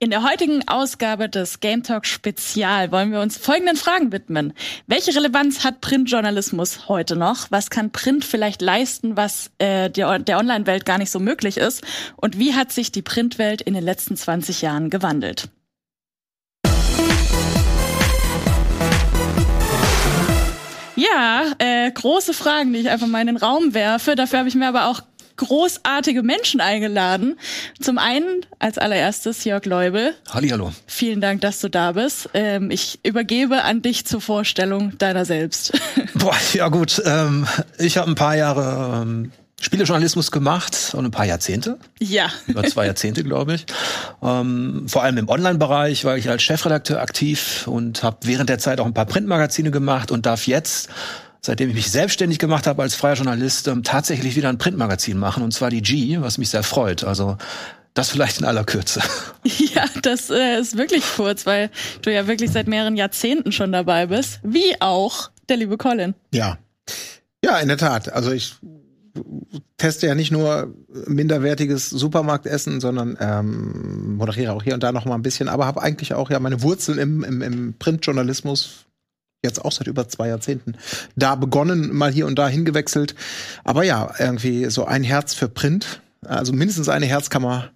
In der heutigen Ausgabe des Game Talk Spezial wollen wir uns folgenden Fragen widmen. Welche Relevanz hat Printjournalismus heute noch? Was kann Print vielleicht leisten, was der Online-Welt gar nicht so möglich ist? Und wie hat sich die Printwelt in den letzten 20 Jahren gewandelt? Ja, große Fragen, die ich einfach mal in den Raum werfe. Dafür habe ich mir aber auch großartige Menschen eingeladen. Zum einen als allererstes Jörg Luibl. Hallihallo. Vielen Dank, dass du da bist. Ich übergebe an dich zur Vorstellung deiner selbst. Boah, ja gut. Ich habe ein paar Jahre Spielejournalismus gemacht und ein paar Jahrzehnte. Ja. Über 2 Jahrzehnte, glaube ich. Vor allem im Online-Bereich war ich als Chefredakteur aktiv und habe während der Zeit auch ein paar Printmagazine gemacht und darf jetzt, seitdem ich mich selbstständig gemacht habe als freier Journalist, tatsächlich wieder ein Printmagazin machen, und zwar die GEE, was mich sehr freut. Also das vielleicht in aller Kürze. Ja, das ist wirklich kurz, weil du ja wirklich seit mehreren Jahrzehnten schon dabei bist, wie auch der liebe Colin. Ja, in der Tat. Also ich teste ja nicht nur minderwertiges Supermarktessen, sondern moderiere auch hier und da noch mal ein bisschen, aber habe eigentlich auch ja meine Wurzeln im Printjournalismus jetzt auch seit über 2 Jahrzehnten da begonnen, mal hier und da hingewechselt. Aber ja, irgendwie so ein Herz für Print, also mindestens eine Herzkammer,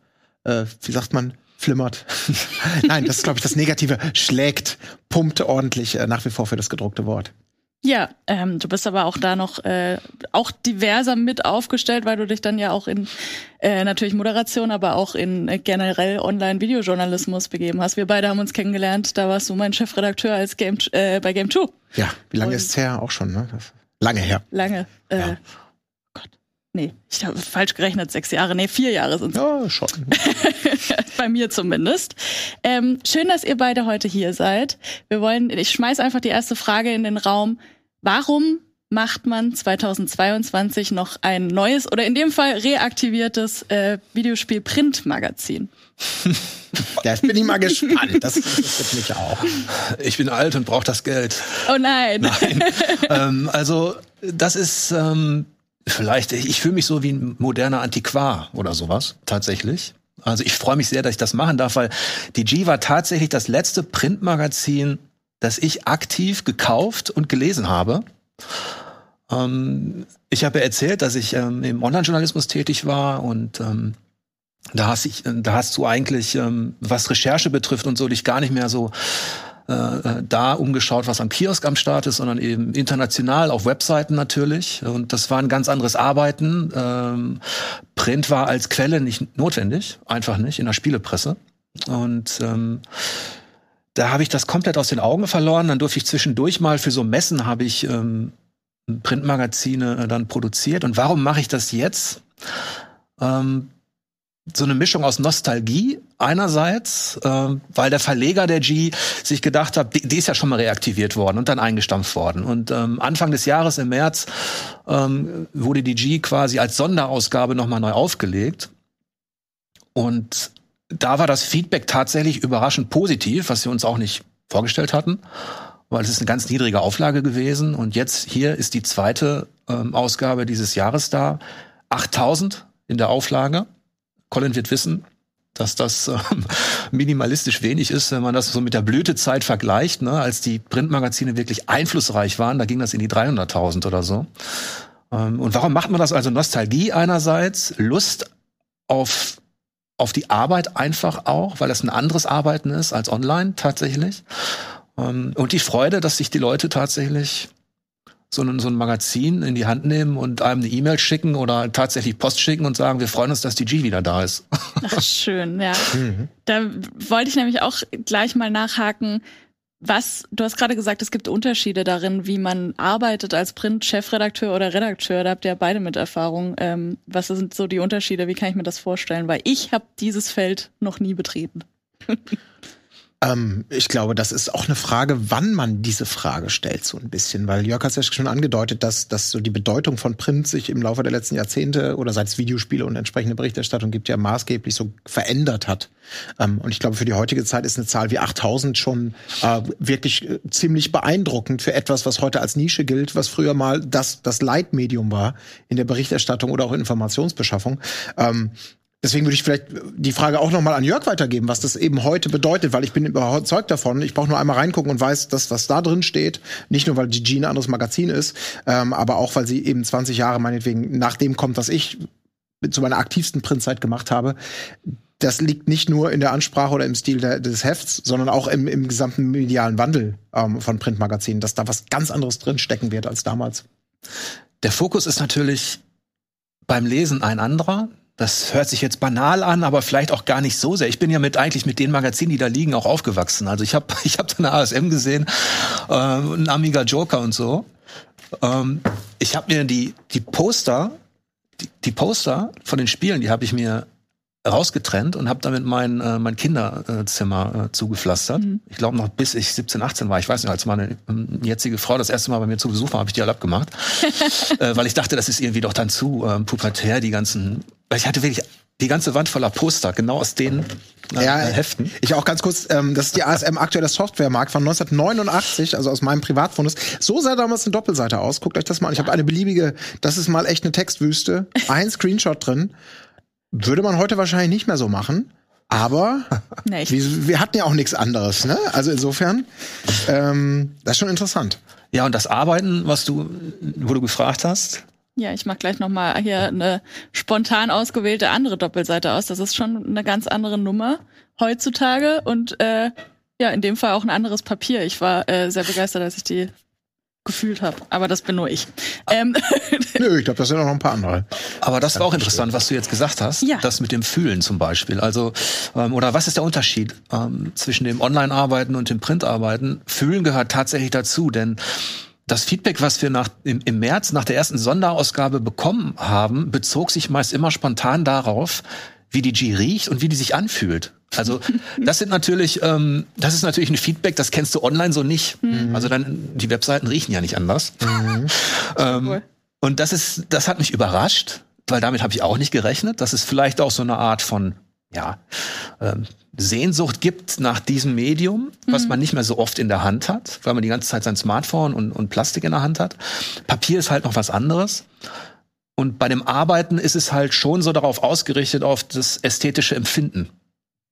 wie sagt man, flimmert. Nein, das ist, glaube ich, das Negative. Schlägt, pumpt ordentlich nach wie vor für das gedruckte Wort. Ja, du bist aber auch da noch auch diverser mit aufgestellt, weil du dich dann ja auch in natürlich Moderation, aber auch in generell Online-Videojournalismus begeben hast. Wir beide haben uns kennengelernt, da warst du mein Chefredakteur als bei Game Two. Ja, wie lange ist es her? Auch schon, ne? Lange her. Lange. Ja. Gott, nee, ich habe falsch gerechnet, 6 Jahre, nee, 4 Jahre sind's. Ja, schon. Bei mir zumindest. Schön, dass ihr beide heute hier seid. Ich schmeiß einfach die erste Frage in den Raum. Warum macht man 2022 noch ein neues oder in dem Fall reaktiviertes Videospiel-Print-Magazin? Das bin ich mal gespannt. Das interessiert mich auch. Ich bin alt und brauche das Geld. Oh nein. Also das ist vielleicht, ich fühle mich so wie ein moderner Antiquar oder sowas tatsächlich. Also ich freue mich sehr, dass ich das machen darf, weil die GEE war tatsächlich das letzte Printmagazin, das ich aktiv gekauft und gelesen habe. Ich habe ja erzählt, dass ich im Online-Journalismus tätig war und da hast du eigentlich, was Recherche betrifft und so, dich gar nicht mehr so da umgeschaut, was am Kiosk am Start ist, sondern eben international auf Webseiten natürlich. Und das war ein ganz anderes Arbeiten. Print war als Quelle nicht notwendig, einfach nicht, in der Spielepresse. Und da habe ich das komplett aus den Augen verloren. Dann durfte ich zwischendurch mal für so Messen habe ich Printmagazine dann produziert. Und warum mache ich das jetzt? So eine Mischung aus Nostalgie einerseits, weil der Verleger der GEE sich gedacht hat, die ist ja schon mal reaktiviert worden und dann eingestampft worden. Und Anfang des Jahres, im März, wurde die GEE quasi als Sonderausgabe nochmal neu aufgelegt. Und da war das Feedback tatsächlich überraschend positiv, was wir uns auch nicht vorgestellt hatten, weil es ist eine ganz niedrige Auflage gewesen. Und jetzt hier ist die zweite Ausgabe dieses Jahres da. 8.000 in der Auflage. Colin wird wissen, dass das minimalistisch wenig ist, wenn man das so mit der Blütezeit vergleicht, ne, als die Printmagazine wirklich einflussreich waren. Da ging das in die 300.000 oder so. Und warum macht man das? Also Nostalgie einerseits, Lust auf die Arbeit einfach auch, weil das ein anderes Arbeiten ist als online tatsächlich. Und die Freude, dass sich die Leute tatsächlich so ein Magazin in die Hand nehmen und einem eine E-Mail schicken oder tatsächlich Post schicken und sagen, wir freuen uns, dass die GEE wieder da ist. Ach, schön, ja. Mhm. Da wollte ich nämlich auch gleich mal nachhaken, du hast gerade gesagt, es gibt Unterschiede darin, wie man arbeitet als Print-Chefredakteur oder Redakteur. Da habt ihr ja beide mit Erfahrung. Was sind so die Unterschiede? Wie kann ich mir das vorstellen? Weil ich habe dieses Feld noch nie betreten. Ich glaube, das ist auch eine Frage, wann man diese Frage stellt, so ein bisschen. Weil Jörg hat es ja schon angedeutet, dass so die Bedeutung von Print sich im Laufe der letzten Jahrzehnte oder seit es Videospiele und entsprechende Berichterstattung gibt, ja maßgeblich so verändert hat. Und ich glaube, für die heutige Zeit ist eine Zahl wie 8.000 schon wirklich ziemlich beeindruckend für etwas, was heute als Nische gilt, was früher mal das Leitmedium war in der Berichterstattung oder auch Informationsbeschaffung. Deswegen würde ich vielleicht die Frage auch nochmal an Jörg weitergeben, was das eben heute bedeutet, weil ich bin überzeugt davon, ich brauche nur einmal reingucken und weiß, dass was da drin steht, nicht nur, weil GG ein anderes Magazin ist, aber auch, weil sie eben 20 Jahre meinetwegen nach dem kommt, was ich zu meiner aktivsten Printzeit gemacht habe. Das liegt nicht nur in der Ansprache oder im Stil des Hefts, sondern auch im gesamten medialen Wandel von Printmagazinen, dass da was ganz anderes drin stecken wird als damals. Der Fokus ist natürlich beim Lesen ein anderer. Das hört sich jetzt banal an, aber vielleicht auch gar nicht so sehr. Ich bin ja eigentlich mit den Magazinen, die da liegen, auch aufgewachsen. Also ich hab so eine ASM gesehen, einen Amiga Joker und so. Ich habe mir die Poster von den Spielen, die habe ich mir rausgetrennt und habe damit mein Kinderzimmer zugepflastert. Mhm. Ich glaube noch, bis ich 17, 18 war. Ich weiß nicht, als meine jetzige Frau das erste Mal bei mir zu Besuch war, habe ich die alle abgemacht. Weil ich dachte, das ist irgendwie doch dann zu pubertär, die ganzen. Weil ich hatte wirklich die ganze Wand voller Poster, genau aus den Heften. Ich auch ganz kurz, das ist die ASM aktueller Softwaremarkt von 1989, also aus meinem Privatfundus. So sah damals eine Doppelseite aus. Guckt euch das mal an. Ich habe eine beliebige, das ist mal echt eine Textwüste. Ein Screenshot drin. Würde man heute wahrscheinlich nicht mehr so machen, aber wir hatten ja auch nichts anderes, ne? Also insofern, das ist schon interessant. Ja, und das Arbeiten, wo du gefragt hast? Ja, ich mache gleich nochmal hier eine spontan ausgewählte andere Doppelseite aus. Das ist schon eine ganz andere Nummer heutzutage und in dem Fall auch ein anderes Papier. Ich war sehr begeistert, als ich die gefühlt habe. Aber das bin nur ich. Nö, ich glaube, das sind auch noch ein paar andere. Aber das war auch interessant, was du jetzt gesagt hast. Ja. Das mit dem Fühlen zum Beispiel. Also, oder was ist der Unterschied zwischen dem Online-Arbeiten und dem Print-Arbeiten? Fühlen gehört tatsächlich dazu, denn das Feedback, was wir im März nach der ersten Sonderausgabe bekommen haben, bezog sich meist immer spontan darauf, wie die G riecht und wie die sich anfühlt. Also das ist natürlich ein Feedback, das kennst du online so nicht. Mhm. Also die Webseiten riechen ja nicht anders. Mhm. Und das hat mich überrascht, weil damit habe ich auch nicht gerechnet. Das ist vielleicht auch so eine Art von Sehnsucht gibt nach diesem Medium, was man nicht mehr so oft in der Hand hat, weil man die ganze Zeit sein Smartphone und Plastik in der Hand hat. Papier ist halt noch was anderes. Und bei dem Arbeiten ist es halt schon so darauf ausgerichtet, auf das ästhetische Empfinden.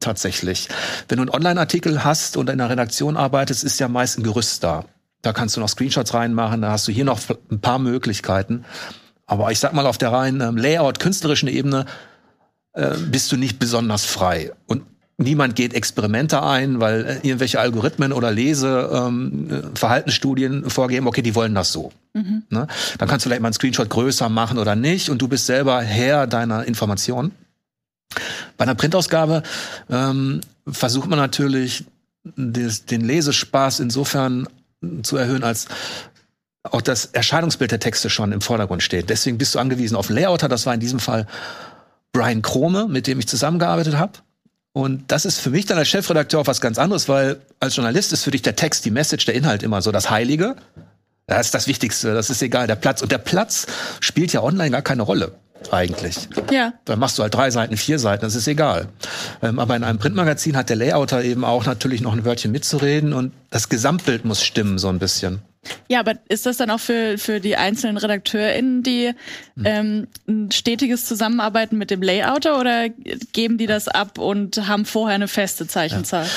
Tatsächlich. Wenn du einen Online-Artikel hast und in der Redaktion arbeitest, ist ja meist ein Gerüst da. Da kannst du noch Screenshots reinmachen, da hast du hier noch ein paar Möglichkeiten. Aber ich sag mal, auf der reinen Layout, künstlerischen Ebene bist du nicht besonders frei. Und niemand geht Experimente ein, weil irgendwelche Algorithmen oder Verhaltensstudien vorgeben, okay, die wollen das so. Mhm. Ne? Dann kannst du vielleicht mal einen Screenshot größer machen oder nicht und du bist selber Herr deiner Informationen. Bei einer Printausgabe versucht man natürlich, den Lesespaß insofern zu erhöhen, als auch das Erscheinungsbild der Texte schon im Vordergrund steht. Deswegen bist du angewiesen auf einen Layouter. Das war in diesem Fall Brian Krome, mit dem ich zusammengearbeitet habe. Und das ist für mich dann als Chefredakteur auch was ganz anderes, weil als Journalist ist für dich der Text, die Message, der Inhalt immer so das Heilige. Das ist das Wichtigste, das ist egal, der Platz. Und der Platz spielt ja online gar keine Rolle. Eigentlich. Ja. Dann machst du halt 3 Seiten, 4 Seiten, das ist egal. Aber in einem Printmagazin hat der Layouter eben auch natürlich noch ein Wörtchen mitzureden und das Gesamtbild muss stimmen so ein bisschen. Ja, aber ist das dann auch für die einzelnen RedakteurInnen, die ein stetiges Zusammenarbeiten mit dem Layouter oder geben die das ab und haben vorher eine feste Zeichenzahl? Ja.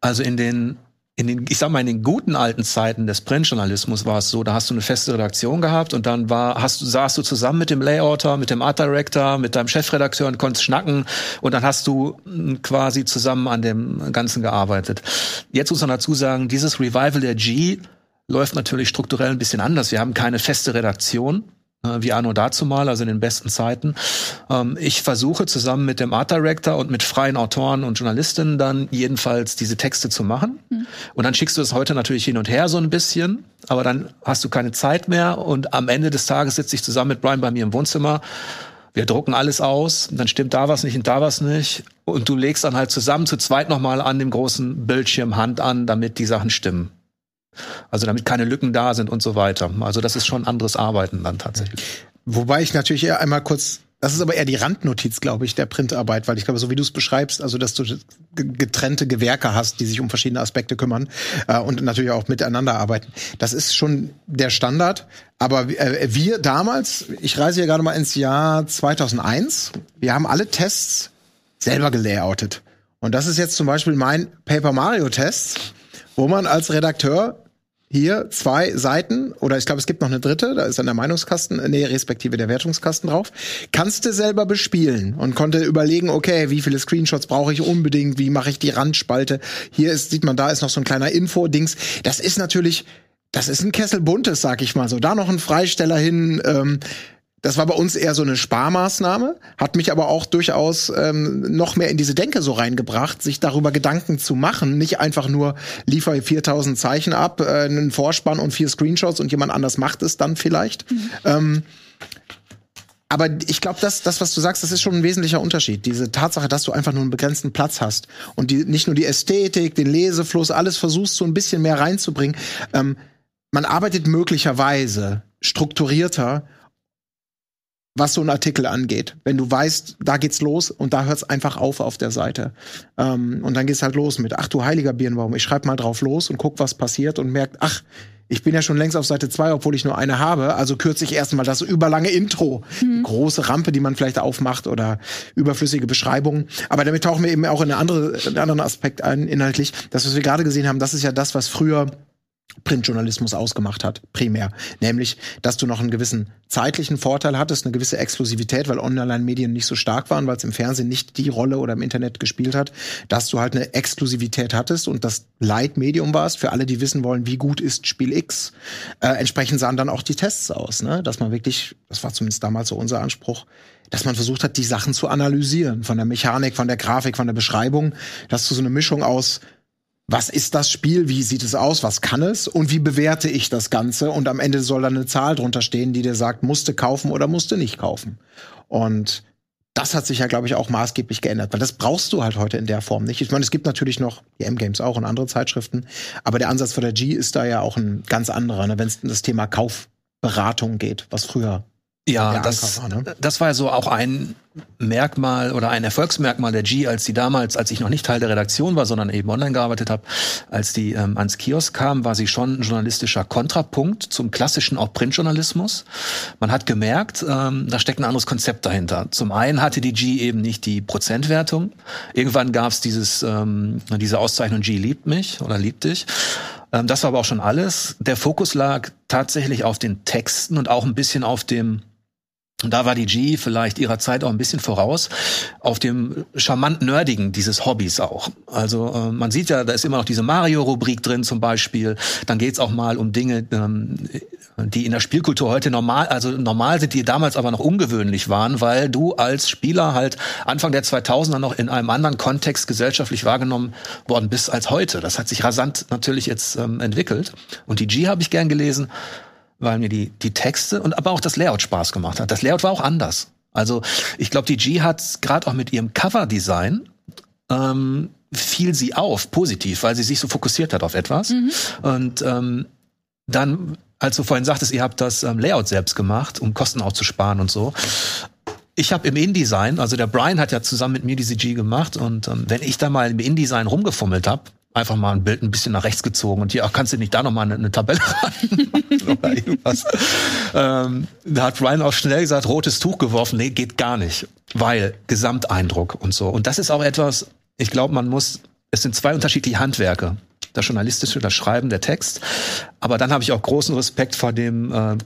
Also in den guten alten Zeiten des Printjournalismus war es so, da hast du eine feste Redaktion gehabt und dann saßt du zusammen mit dem Layouter, mit dem Art Director, mit deinem Chefredakteur und konntest schnacken und dann hast du quasi zusammen an dem Ganzen gearbeitet. Jetzt muss man dazu sagen, dieses Revival der G läuft natürlich strukturell ein bisschen anders. Wir haben keine feste Redaktion, wie anno dazumal, also in den besten Zeiten. Ich versuche zusammen mit dem Art Director und mit freien Autoren und Journalistinnen dann jedenfalls diese Texte zu machen. Mhm. Und dann schickst du es heute natürlich hin und her so ein bisschen, aber dann hast du keine Zeit mehr und am Ende des Tages sitze ich zusammen mit Brian bei mir im Wohnzimmer. Wir drucken alles aus, dann stimmt da was nicht und da was nicht. Und du legst dann halt zusammen zu zweit nochmal an dem großen Bildschirm Hand an, damit die Sachen stimmen. Also damit keine Lücken da sind und so weiter. Also das ist schon anderes Arbeiten dann tatsächlich. Wobei ich natürlich eher einmal kurz, das ist aber eher die Randnotiz, glaube ich, der Printarbeit, weil ich glaube, so wie du es beschreibst, also dass du getrennte Gewerke hast, die sich um verschiedene Aspekte kümmern und natürlich auch miteinander arbeiten. Das ist schon der Standard. Aber wir damals, ich reise ja gerade mal ins Jahr 2001, wir haben alle Tests selber gelayoutet. Und das ist jetzt zum Beispiel mein Paper Mario Test, wo man als Redakteur hier 2 Seiten, oder ich glaube, es gibt noch eine dritte, da ist dann der Meinungskasten, respektive der Wertungskasten drauf, kannst du selber bespielen und konnte überlegen, okay, wie viele Screenshots brauche ich unbedingt, wie mache ich die Randspalte, hier ist, sieht man, da ist noch so ein kleiner Info-Dings, das ist natürlich, das ist ein Kessel Buntes, sag ich mal so, da noch ein Freisteller hin, das war bei uns eher so eine Sparmaßnahme, hat mich aber auch durchaus noch mehr in diese Denke so reingebracht, sich darüber Gedanken zu machen, nicht einfach nur liefere 4000 Zeichen ab, einen Vorspann und 4 Screenshots und jemand anders macht es dann vielleicht. Mhm. Aber ich glaube, das, was du sagst, das ist schon ein wesentlicher Unterschied. Diese Tatsache, dass du einfach nur einen begrenzten Platz hast und nicht nur die Ästhetik, den Lesefluss, alles versuchst, so ein bisschen mehr reinzubringen. Man arbeitet möglicherweise strukturierter, was so ein Artikel angeht. Wenn du weißt, da geht's los und da hört's einfach auf der Seite. Und dann geht's halt los mit, ach du heiliger Birnbaum, ich schreib mal drauf los und guck, was passiert und merkt, ach, ich bin ja schon längst auf Seite 2, obwohl ich nur eine habe, also kürze ich erstmal das überlange Intro. Mhm. Große Rampe, die man vielleicht aufmacht oder überflüssige Beschreibungen. Aber damit tauchen wir eben auch in einen anderen Aspekt ein, inhaltlich. Das, was wir gerade gesehen haben, das ist ja das, was früher Printjournalismus ausgemacht hat, primär. Nämlich, dass du noch einen gewissen zeitlichen Vorteil hattest, eine gewisse Exklusivität, weil Online-Medien nicht so stark waren, weil es im Fernsehen nicht die Rolle oder im Internet gespielt hat, dass du halt eine Exklusivität hattest und das Leitmedium warst, für alle, die wissen wollen, wie gut ist Spiel X. Entsprechend sahen dann auch die Tests aus, ne? Dass man wirklich, das war zumindest damals so unser Anspruch, dass man versucht hat, die Sachen zu analysieren, von der Mechanik, von der Grafik, von der Beschreibung, dass du so eine Mischung aus was ist das Spiel, wie sieht es aus, was kann es und wie bewerte ich das Ganze? Und am Ende soll dann eine Zahl drunter stehen, die dir sagt, musste kaufen oder musste nicht kaufen. Und das hat sich ja, glaube ich, auch maßgeblich geändert, weil das brauchst du halt heute in der Form nicht. Ich meine, es gibt natürlich noch die M-Games auch und andere Zeitschriften, aber der Ansatz von der GEE ist da ja auch ein ganz anderer, ne? Wenn es um das Thema Kaufberatung geht, was früher ja, das war, ne? Das war so auch ein Merkmal oder ein Erfolgsmerkmal der GEE, als die damals, als ich noch nicht Teil der Redaktion war, sondern eben online gearbeitet habe, als die ans Kiosk kam, war sie schon ein journalistischer Kontrapunkt zum klassischen auch Printjournalismus. Man hat gemerkt, da steckt ein anderes Konzept dahinter. Zum einen hatte die GEE eben nicht die Prozentwertung. Irgendwann gab's diese Auszeichnung GEE liebt mich oder liebt dich. Das war aber auch schon alles. Der Fokus lag tatsächlich auf den Texten und auch ein bisschen auf dem, und da war die GEE vielleicht ihrer Zeit auch ein bisschen voraus, auf dem charmant Nerdigen dieses Hobbys auch. Also man sieht ja, da ist immer noch diese Mario-Rubrik drin zum Beispiel. Dann geht's auch mal um Dinge, die in der Spielkultur heute normal sind, die damals aber noch ungewöhnlich waren, weil du als Spieler halt Anfang der 2000er noch in einem anderen Kontext gesellschaftlich wahrgenommen worden bist als heute. Das hat sich rasant natürlich jetzt entwickelt. Und die GEE habe ich gern gelesen, weil mir die Texte und aber auch das Layout Spaß gemacht hat. Das Layout war auch anders. Also ich glaube, die GEE hat gerade auch mit ihrem Cover-Design fiel sie auf, positiv, weil sie sich so fokussiert hat auf etwas. Mhm. Und dann, als du vorhin sagtest, ihr habt das Layout selbst gemacht, um Kosten auch zu sparen und so. Ich habe im InDesign, also der Brian hat ja zusammen mit mir diese GEE gemacht und wenn ich da mal im InDesign rumgefummelt habe, einfach mal ein Bild ein bisschen nach rechts gezogen und hier, ach, kannst du nicht da nochmal eine Tabelle reinmachen oder irgendwas. Da hat Brian auch schnell gesagt, rotes Tuch geworfen, nee, geht gar nicht, weil Gesamteindruck und so. Und das ist auch etwas, ich glaube, es sind 2 unterschiedliche Handwerke, das Journalistische, das Schreiben, der Text, aber dann habe ich auch großen Respekt vor dem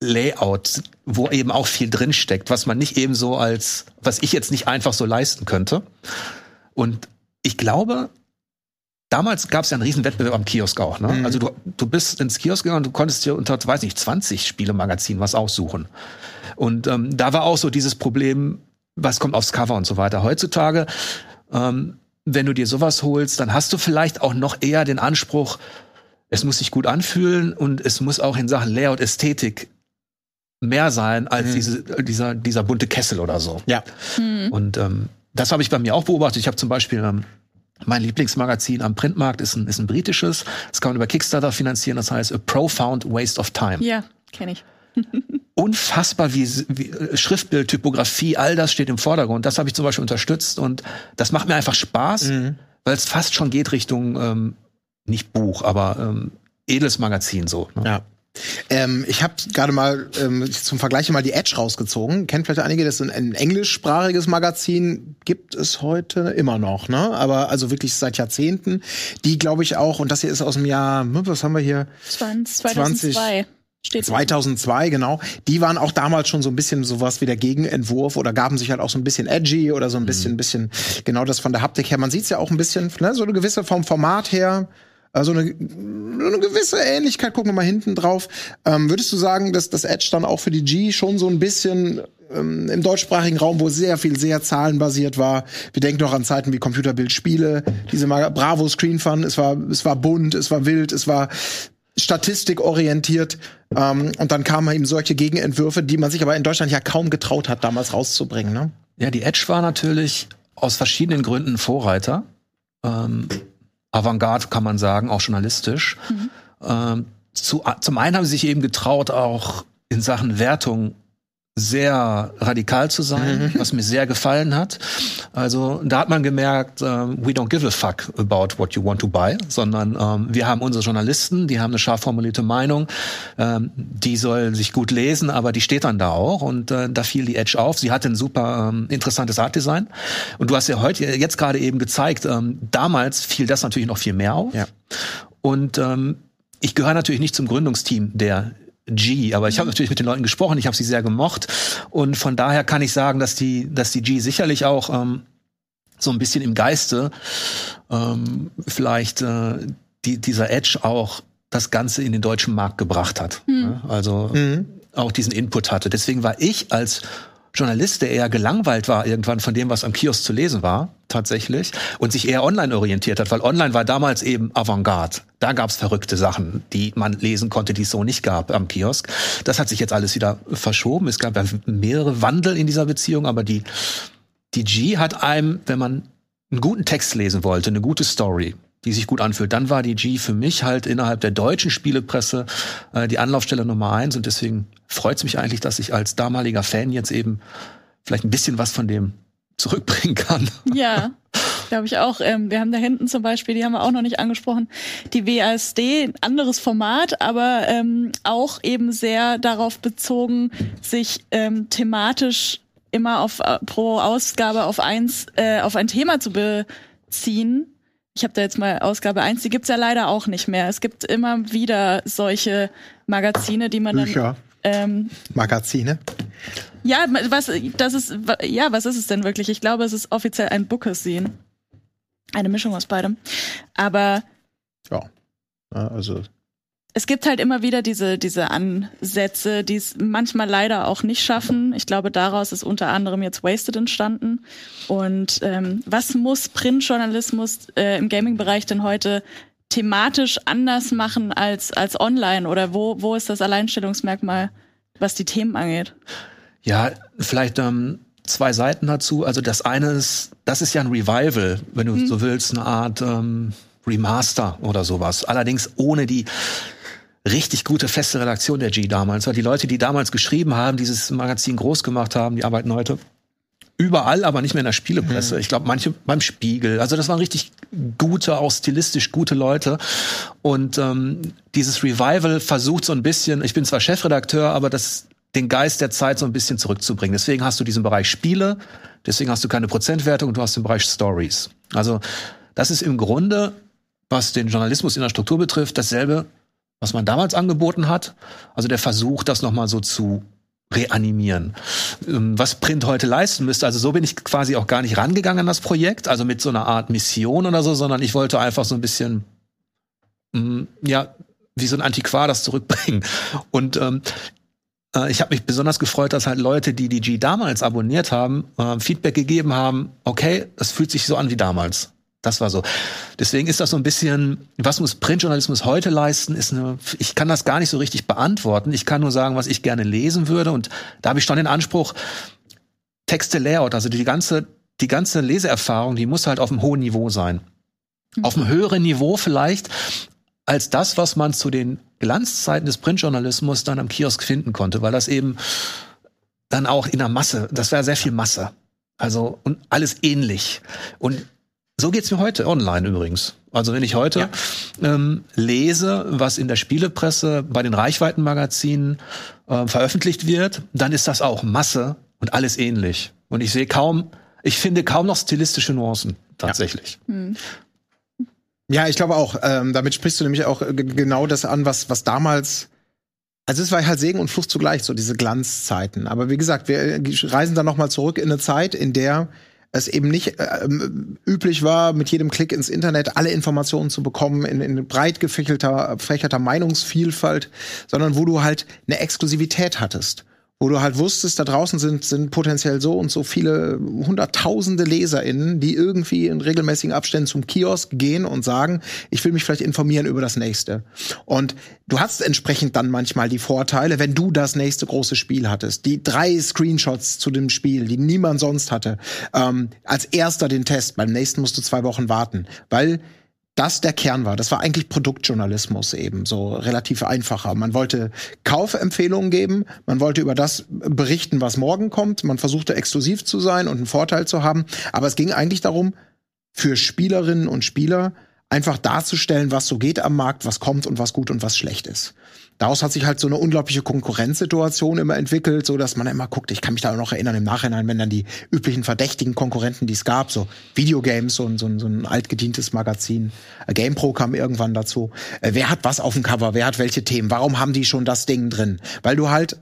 Layout, wo eben auch viel drinsteckt, was man nicht eben so als, was ich jetzt nicht einfach so leisten könnte. Und ich glaube, damals gab es ja einen riesen Wettbewerb am Kiosk auch, ne? Mhm. Also du bist ins Kiosk gegangen und du konntest dir unter, weiß nicht, 20 Spielemagazinen was aussuchen. Und da war auch so dieses Problem, was kommt aufs Cover und so weiter. Heutzutage, wenn du dir sowas holst, dann hast du vielleicht auch noch eher den Anspruch, es muss sich gut anfühlen und es muss auch in Sachen Layout, Ästhetik mehr sein als dieser bunte Kessel oder so. Ja. Mhm. Und das habe ich bei mir auch beobachtet. Ich habe zum Beispiel mein Lieblingsmagazin am Printmarkt ist ein britisches. Das kann man über Kickstarter finanzieren. Das heißt A Profound Waste of Time. Ja, kenne ich. Unfassbar, wie Schriftbild, Typografie, all das steht im Vordergrund. Das habe ich zum Beispiel unterstützt. Und das macht mir einfach Spaß, weil es fast schon geht Richtung, nicht Buch, aber edles Magazin so. Ne? Ja. Ich habe gerade mal zum Vergleich mal die Edge rausgezogen. Kennt vielleicht einige, das ist ein englischsprachiges Magazin, gibt es heute immer noch, ne? Aber also wirklich seit Jahrzehnten. Die, glaube ich, auch, und das hier ist aus dem Jahr, was haben wir hier? 2002. 2002, genau. Die waren auch damals schon so ein bisschen sowas wie der Gegenentwurf oder gaben sich halt auch so ein bisschen edgy oder so ein bisschen, genau das von der Haptik her. Man sieht's ja auch ein bisschen, ne, so eine gewisse vom Format her. Also eine gewisse Ähnlichkeit, gucken wir mal hinten drauf. Würdest du sagen, dass das Edge dann auch für die G schon so ein bisschen im deutschsprachigen Raum, wo sehr viel sehr zahlenbasiert war, wir denken noch an Zeiten wie Computerbildspiele, diese Bravo Screen Fun, es war bunt, es war wild, es war statistikorientiert, und dann kamen eben solche Gegenentwürfe, die man sich aber in Deutschland ja kaum getraut hat, damals rauszubringen, ne? Ja, die Edge war natürlich aus verschiedenen Gründen Vorreiter. Avantgarde kann man sagen, auch journalistisch. Zum einen haben sie sich eben getraut, auch in Sachen Wertung sehr radikal zu sein, was mir sehr gefallen hat. Also da hat man gemerkt, we don't give a fuck about what you want to buy, sondern wir haben unsere Journalisten, die haben eine scharf formulierte Meinung, die sollen sich gut lesen, aber die steht dann da auch, und da fiel die Edge auf. Sie hatte ein super interessantes Artdesign, und du hast ja heute jetzt gerade eben gezeigt, damals fiel das natürlich noch viel mehr auf. Ja. Und ich gehöre natürlich nicht zum Gründungsteam der G, aber ich habe natürlich mit den Leuten gesprochen, ich habe sie sehr gemocht, und von daher kann ich sagen, dass die G sicherlich auch so ein bisschen im Geiste vielleicht dieser Edge auch das Ganze in den deutschen Markt gebracht hat. Ne? Also auch diesen Input hatte. Deswegen war ich als Journalist, der eher gelangweilt war irgendwann von dem, was am Kiosk zu lesen war, tatsächlich, und sich eher online orientiert hat, weil online war damals eben Avantgarde. Da gab's verrückte Sachen, die man lesen konnte, die es so nicht gab am Kiosk. Das hat sich jetzt alles wieder verschoben. Es gab ja mehrere Wandel in dieser Beziehung, aber die G hat einem, wenn man einen guten Text lesen wollte, eine gute Story, die sich gut anfühlt, dann war die G für mich halt innerhalb der deutschen Spielepresse die Anlaufstelle Nummer 1, und deswegen freut's mich eigentlich, dass ich als damaliger Fan jetzt eben vielleicht ein bisschen was von dem zurückbringen kann. Ja, glaube ich auch. Wir haben da hinten zum Beispiel, die haben wir auch noch nicht angesprochen, die WASD, ein anderes Format, aber auch eben sehr darauf bezogen, sich thematisch immer pro Ausgabe auf ein Thema zu beziehen. Ich habe da jetzt mal Ausgabe 1, die gibt's ja leider auch nicht mehr. Es gibt immer wieder solche Magazine, die man Bücher. Dann Magazine? Ja, was ist es denn wirklich? Ich glaube, es ist offiziell ein Bookazin. Eine Mischung aus beidem. Aber ja, also es gibt halt immer wieder diese Ansätze, die es manchmal leider auch nicht schaffen. Ich glaube, daraus ist unter anderem jetzt Wasted entstanden. Und was muss Printjournalismus im Gaming-Bereich denn heute thematisch anders machen als online? Oder wo ist das Alleinstellungsmerkmal, was die Themen angeht? Ja, vielleicht zwei Seiten dazu. Also das eine ist, das ist ja ein Revival, wenn du so willst, eine Art Remaster oder sowas. Allerdings ohne die richtig gute feste Redaktion der G damals, weil die Leute, die damals geschrieben haben, dieses Magazin groß gemacht haben, die arbeiten heute überall, aber nicht mehr in der Spielepresse. Ich glaube, manche beim Spiegel. Also das waren richtig gute, auch stilistisch gute Leute. Und dieses Revival versucht so ein bisschen, ich bin zwar Chefredakteur, aber den Geist der Zeit so ein bisschen zurückzubringen. Deswegen hast du diesen Bereich Spiele, deswegen hast du keine Prozentwertung, und du hast den Bereich Stories. Also das ist im Grunde, was den Journalismus in der Struktur betrifft, dasselbe, was man damals angeboten hat. Also der Versuch, das nochmal so zu reanimieren. Was Print heute leisten müsste, also so bin ich quasi auch gar nicht rangegangen an das Projekt, also mit so einer Art Mission oder so, sondern ich wollte einfach so ein bisschen, wie so ein Antiquar das zurückbringen. Und ich habe mich besonders gefreut, dass halt Leute, die die G damals abonniert haben, Feedback gegeben haben, okay, das fühlt sich so an wie damals. Das war so. Deswegen ist das so ein bisschen, was muss Printjournalismus heute leisten, ich kann das gar nicht so richtig beantworten. Ich kann nur sagen, was ich gerne lesen würde. Und da habe ich schon den Anspruch, Texte-Layout, also die ganze Leseerfahrung, die muss halt auf einem hohen Niveau sein. Auf einem höheren Niveau vielleicht, als das, was man zu den Glanzzeiten des Printjournalismus dann am Kiosk finden konnte, weil das eben dann auch in der Masse, das war sehr viel Masse. Also, und alles ähnlich. Und So geht's mir heute online übrigens. Also wenn ich heute lese, was in der Spielepresse bei den Reichweitenmagazinen veröffentlicht wird, dann ist das auch Masse und alles ähnlich. Und ich sehe kaum, ich finde kaum noch stilistische Nuancen tatsächlich. Ja. Hm. Ja, ich glaube auch, damit sprichst du nämlich auch genau das an, was damals, also es war halt Segen und Fluch zugleich, so diese Glanzzeiten. Aber wie gesagt, wir reisen dann nochmal zurück in eine Zeit, in der es eben nicht üblich war, mit jedem Klick ins Internet alle Informationen zu bekommen, in breit gefächerter Meinungsvielfalt, sondern wo du halt eine Exklusivität hattest. Wo du halt wusstest, da draußen sind potenziell so und so viele hunderttausende LeserInnen, die irgendwie in regelmäßigen Abständen zum Kiosk gehen und sagen, ich will mich vielleicht informieren über das Nächste. Und du hast entsprechend dann manchmal die Vorteile, wenn du das nächste große Spiel hattest, die 3 Screenshots zu dem Spiel, die niemand sonst hatte, als erster den Test, beim nächsten musst du 2 Wochen warten, weil das der Kern war. Das war eigentlich Produktjournalismus eben, so relativ einfacher. Man wollte Kaufempfehlungen geben, man wollte über das berichten, was morgen kommt. Man versuchte exklusiv zu sein und einen Vorteil zu haben. Aber es ging eigentlich darum, für Spielerinnen und Spieler einfach darzustellen, was so geht am Markt, was kommt und was gut und was schlecht ist. Daraus hat sich halt so eine unglaubliche Konkurrenzsituation immer entwickelt, so dass man immer guckt, ich kann mich da noch erinnern im Nachhinein, wenn dann die üblichen verdächtigen Konkurrenten, die es gab, so Videogames, so ein altgedientes Magazin, GamePro kam irgendwann dazu. Wer hat was auf dem Cover? Wer hat welche Themen? Warum haben die schon das Ding drin? Weil du halt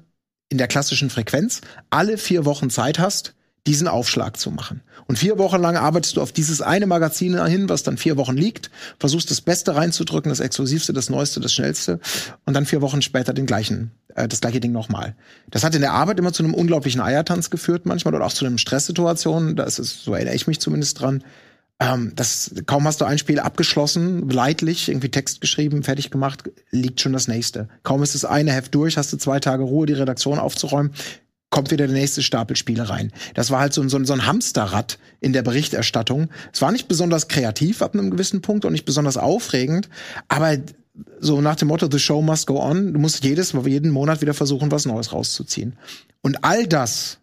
in der klassischen Frequenz alle 4 Wochen Zeit hast, diesen Aufschlag zu machen. Und 4 Wochen lang arbeitest du auf dieses eine Magazin hin, was dann 4 Wochen liegt, versuchst das Beste reinzudrücken, das Exklusivste, das Neueste, das Schnellste und dann 4 Wochen später das gleiche Ding nochmal. Das hat in der Arbeit immer zu einem unglaublichen Eiertanz geführt manchmal oder auch zu einem Stresssituation, so erinnere ich mich zumindest dran. Kaum hast du ein Spiel abgeschlossen, leidlich, irgendwie Text geschrieben, fertig gemacht, liegt schon das nächste. Kaum ist das eine Heft durch, hast du 2 Tage Ruhe, die Redaktion aufzuräumen, kommt wieder der nächste Stapel Spiele rein. Das war halt so ein Hamsterrad in der Berichterstattung. Es war nicht besonders kreativ ab einem gewissen Punkt und nicht besonders aufregend, aber so nach dem Motto, the show must go on, du musst jeden Monat wieder versuchen, was Neues rauszuziehen. Und all das,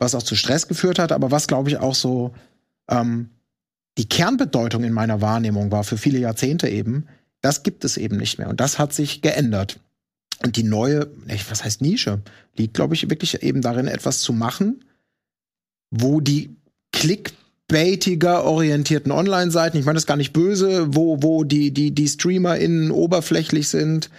was auch zu Stress geführt hat, aber was, glaube ich, auch so die Kernbedeutung in meiner Wahrnehmung war, für viele Jahrzehnte eben, das gibt es eben nicht mehr. Und das hat sich geändert. Und die neue, was heißt Nische, liegt, glaube ich, wirklich eben darin, etwas zu machen, wo die clickbaitiger orientierten Online-Seiten, ich meine das gar nicht böse, wo die StreamerInnen oberflächlich sind,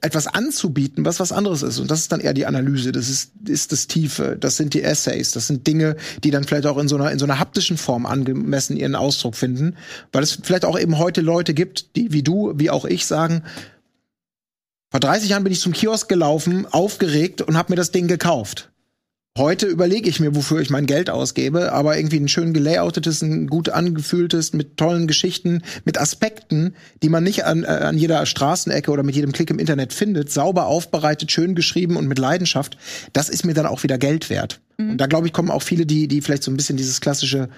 etwas anzubieten, was anderes ist. Und das ist dann eher die Analyse, das ist das Tiefe, das sind die Essays, das sind Dinge, die dann vielleicht auch in so einer haptischen Form angemessen ihren Ausdruck finden, weil es vielleicht auch eben heute Leute gibt, die wie du, wie auch ich sagen, vor 30 Jahren bin ich zum Kiosk gelaufen, aufgeregt und habe mir das Ding gekauft. Heute überlege ich mir, wofür ich mein Geld ausgebe, aber irgendwie ein schön gelayoutetes, ein gut angefühltes, mit tollen Geschichten, mit Aspekten, die man nicht an jeder Straßenecke oder mit jedem Klick im Internet findet, sauber aufbereitet, schön geschrieben und mit Leidenschaft, das ist mir dann auch wieder Geld wert. Mhm. Und da, glaube ich, kommen auch viele, die vielleicht so ein bisschen dieses klassische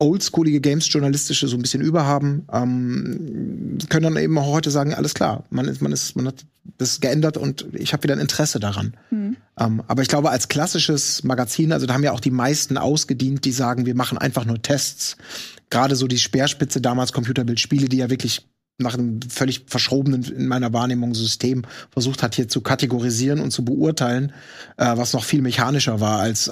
oldschoolige Games-Journalistische so ein bisschen überhaben, können dann eben auch heute sagen, alles klar, man hat das geändert und ich habe wieder ein Interesse daran. Mhm. Aber ich glaube, als klassisches Magazin, also da haben ja auch die meisten ausgedient, die sagen, wir machen einfach nur Tests. Gerade so die Speerspitze damals Computerbildspiele, die ja wirklich nach einem völlig verschrobenen, in meiner Wahrnehmung, System versucht hat, hier zu kategorisieren und zu beurteilen, was noch viel mechanischer war als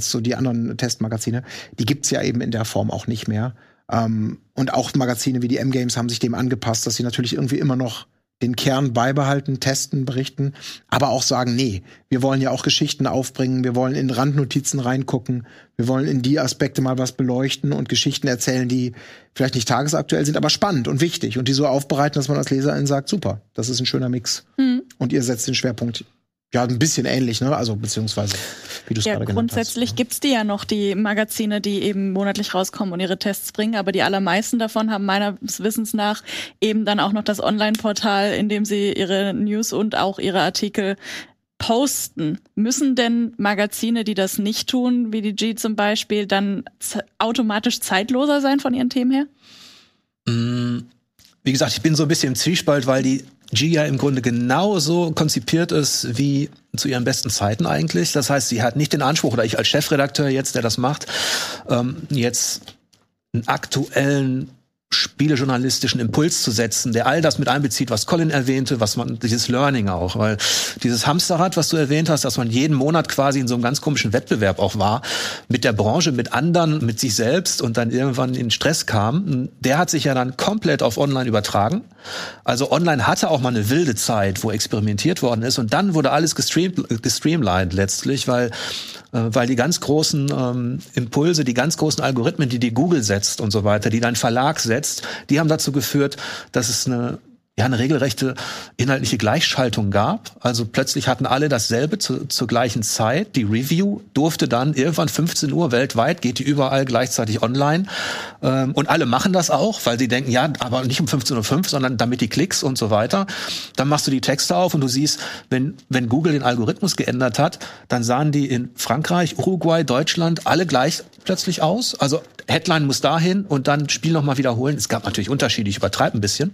so die anderen Testmagazine. Die gibt's ja eben in der Form auch nicht mehr. Und auch Magazine wie die M-Games haben sich dem angepasst, dass sie natürlich irgendwie immer noch den Kern beibehalten, testen, berichten, aber auch sagen, nee, wir wollen ja auch Geschichten aufbringen, wir wollen in Randnotizen reingucken, wir wollen in die Aspekte mal was beleuchten und Geschichten erzählen, die vielleicht nicht tagesaktuell sind, aber spannend und wichtig und die so aufbereiten, dass man als Leserin sagt, super, das ist ein schöner Mix. Mhm. Und ihr setzt den Schwerpunkt ja ein bisschen ähnlich, ne? Also beziehungsweise, wie du es gerade genannt hast. Grundsätzlich gibt's die ja noch, die Magazine, die eben monatlich rauskommen und ihre Tests bringen, aber die allermeisten davon haben meines Wissens nach eben dann auch noch das Online-Portal, in dem sie ihre News und auch ihre Artikel posten. Müssen denn Magazine, die das nicht tun, wie die G zum Beispiel, dann automatisch zeitloser sein von ihren Themen her? Wie gesagt, ich bin so ein bisschen im Zwiespalt, weil die G ja im Grunde genauso konzipiert ist wie zu ihren besten Zeiten eigentlich. Das heißt, sie hat nicht den Anspruch, oder ich als Chefredakteur jetzt, der das macht, jetzt einen aktuellen spielejournalistischen Impuls zu setzen, der all das mit einbezieht, was Colin erwähnte, was man, dieses Learning auch, weil dieses Hamsterrad, was du erwähnt hast, dass man jeden Monat quasi in so einem ganz komischen Wettbewerb auch war, mit der Branche, mit anderen, mit sich selbst und dann irgendwann in Stress kam, der hat sich ja dann komplett auf online übertragen. Also online hatte auch mal eine wilde Zeit, wo experimentiert worden ist und dann wurde alles gestreamlined letztlich, weil die ganz großen Impulse, die ganz großen Algorithmen, die Google setzt und so weiter, die dein Verlag setzt, die haben dazu geführt, dass es eine regelrechte inhaltliche Gleichschaltung gab. Also plötzlich hatten alle dasselbe zur gleichen Zeit. Die Review durfte dann irgendwann 15 Uhr weltweit, geht die überall gleichzeitig online. Und alle machen das auch, weil sie denken, ja, aber nicht um 15.05 Uhr, sondern damit die Klicks und so weiter. Dann machst du die Texte auf und du siehst, wenn Google den Algorithmus geändert hat, dann sahen die in Frankreich, Uruguay, Deutschland alle gleich plötzlich aus. Also Headline muss dahin und dann Spiel nochmal wiederholen. Es gab natürlich Unterschiede, ich übertreibe ein bisschen.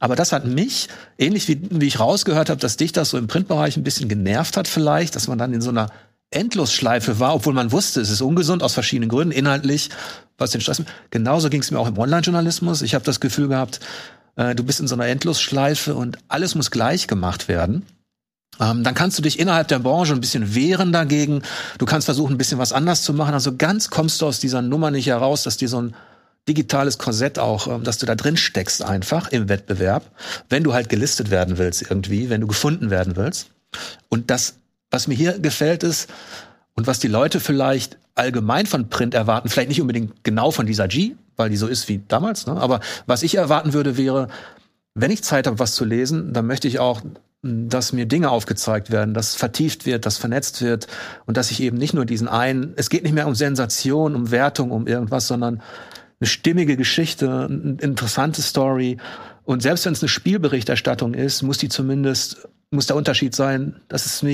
Aber das hat mich, ähnlich wie ich rausgehört habe, dass dich das so im Printbereich ein bisschen genervt hat vielleicht, dass man dann in so einer Endlosschleife war, obwohl man wusste, es ist ungesund aus verschiedenen Gründen, inhaltlich, was den Stress. Genauso ging es mir auch im Online-Journalismus. Ich habe das Gefühl gehabt, du bist in so einer Endlosschleife und alles muss gleich gemacht werden. Dann kannst du dich innerhalb der Branche ein bisschen wehren dagegen. Du kannst versuchen, ein bisschen was anders zu machen. Also ganz kommst du aus dieser Nummer nicht heraus, dass dir so ein digitales Korsett auch, dass du da drin steckst einfach im Wettbewerb, wenn du halt gelistet werden willst irgendwie, wenn du gefunden werden willst. Und das, was mir hier gefällt ist und was die Leute vielleicht allgemein von Print erwarten, vielleicht nicht unbedingt genau von dieser G, weil die so ist wie damals, ne? Aber was ich erwarten würde, wäre, wenn ich Zeit habe, was zu lesen, dann möchte ich auch, dass mir Dinge aufgezeigt werden, dass vertieft wird, dass vernetzt wird und dass ich eben nicht nur es geht nicht mehr um Sensation, um Wertung, um irgendwas, sondern eine stimmige Geschichte, eine interessante Story. Und selbst wenn es eine Spielberichterstattung ist, muss der Unterschied sein, dass es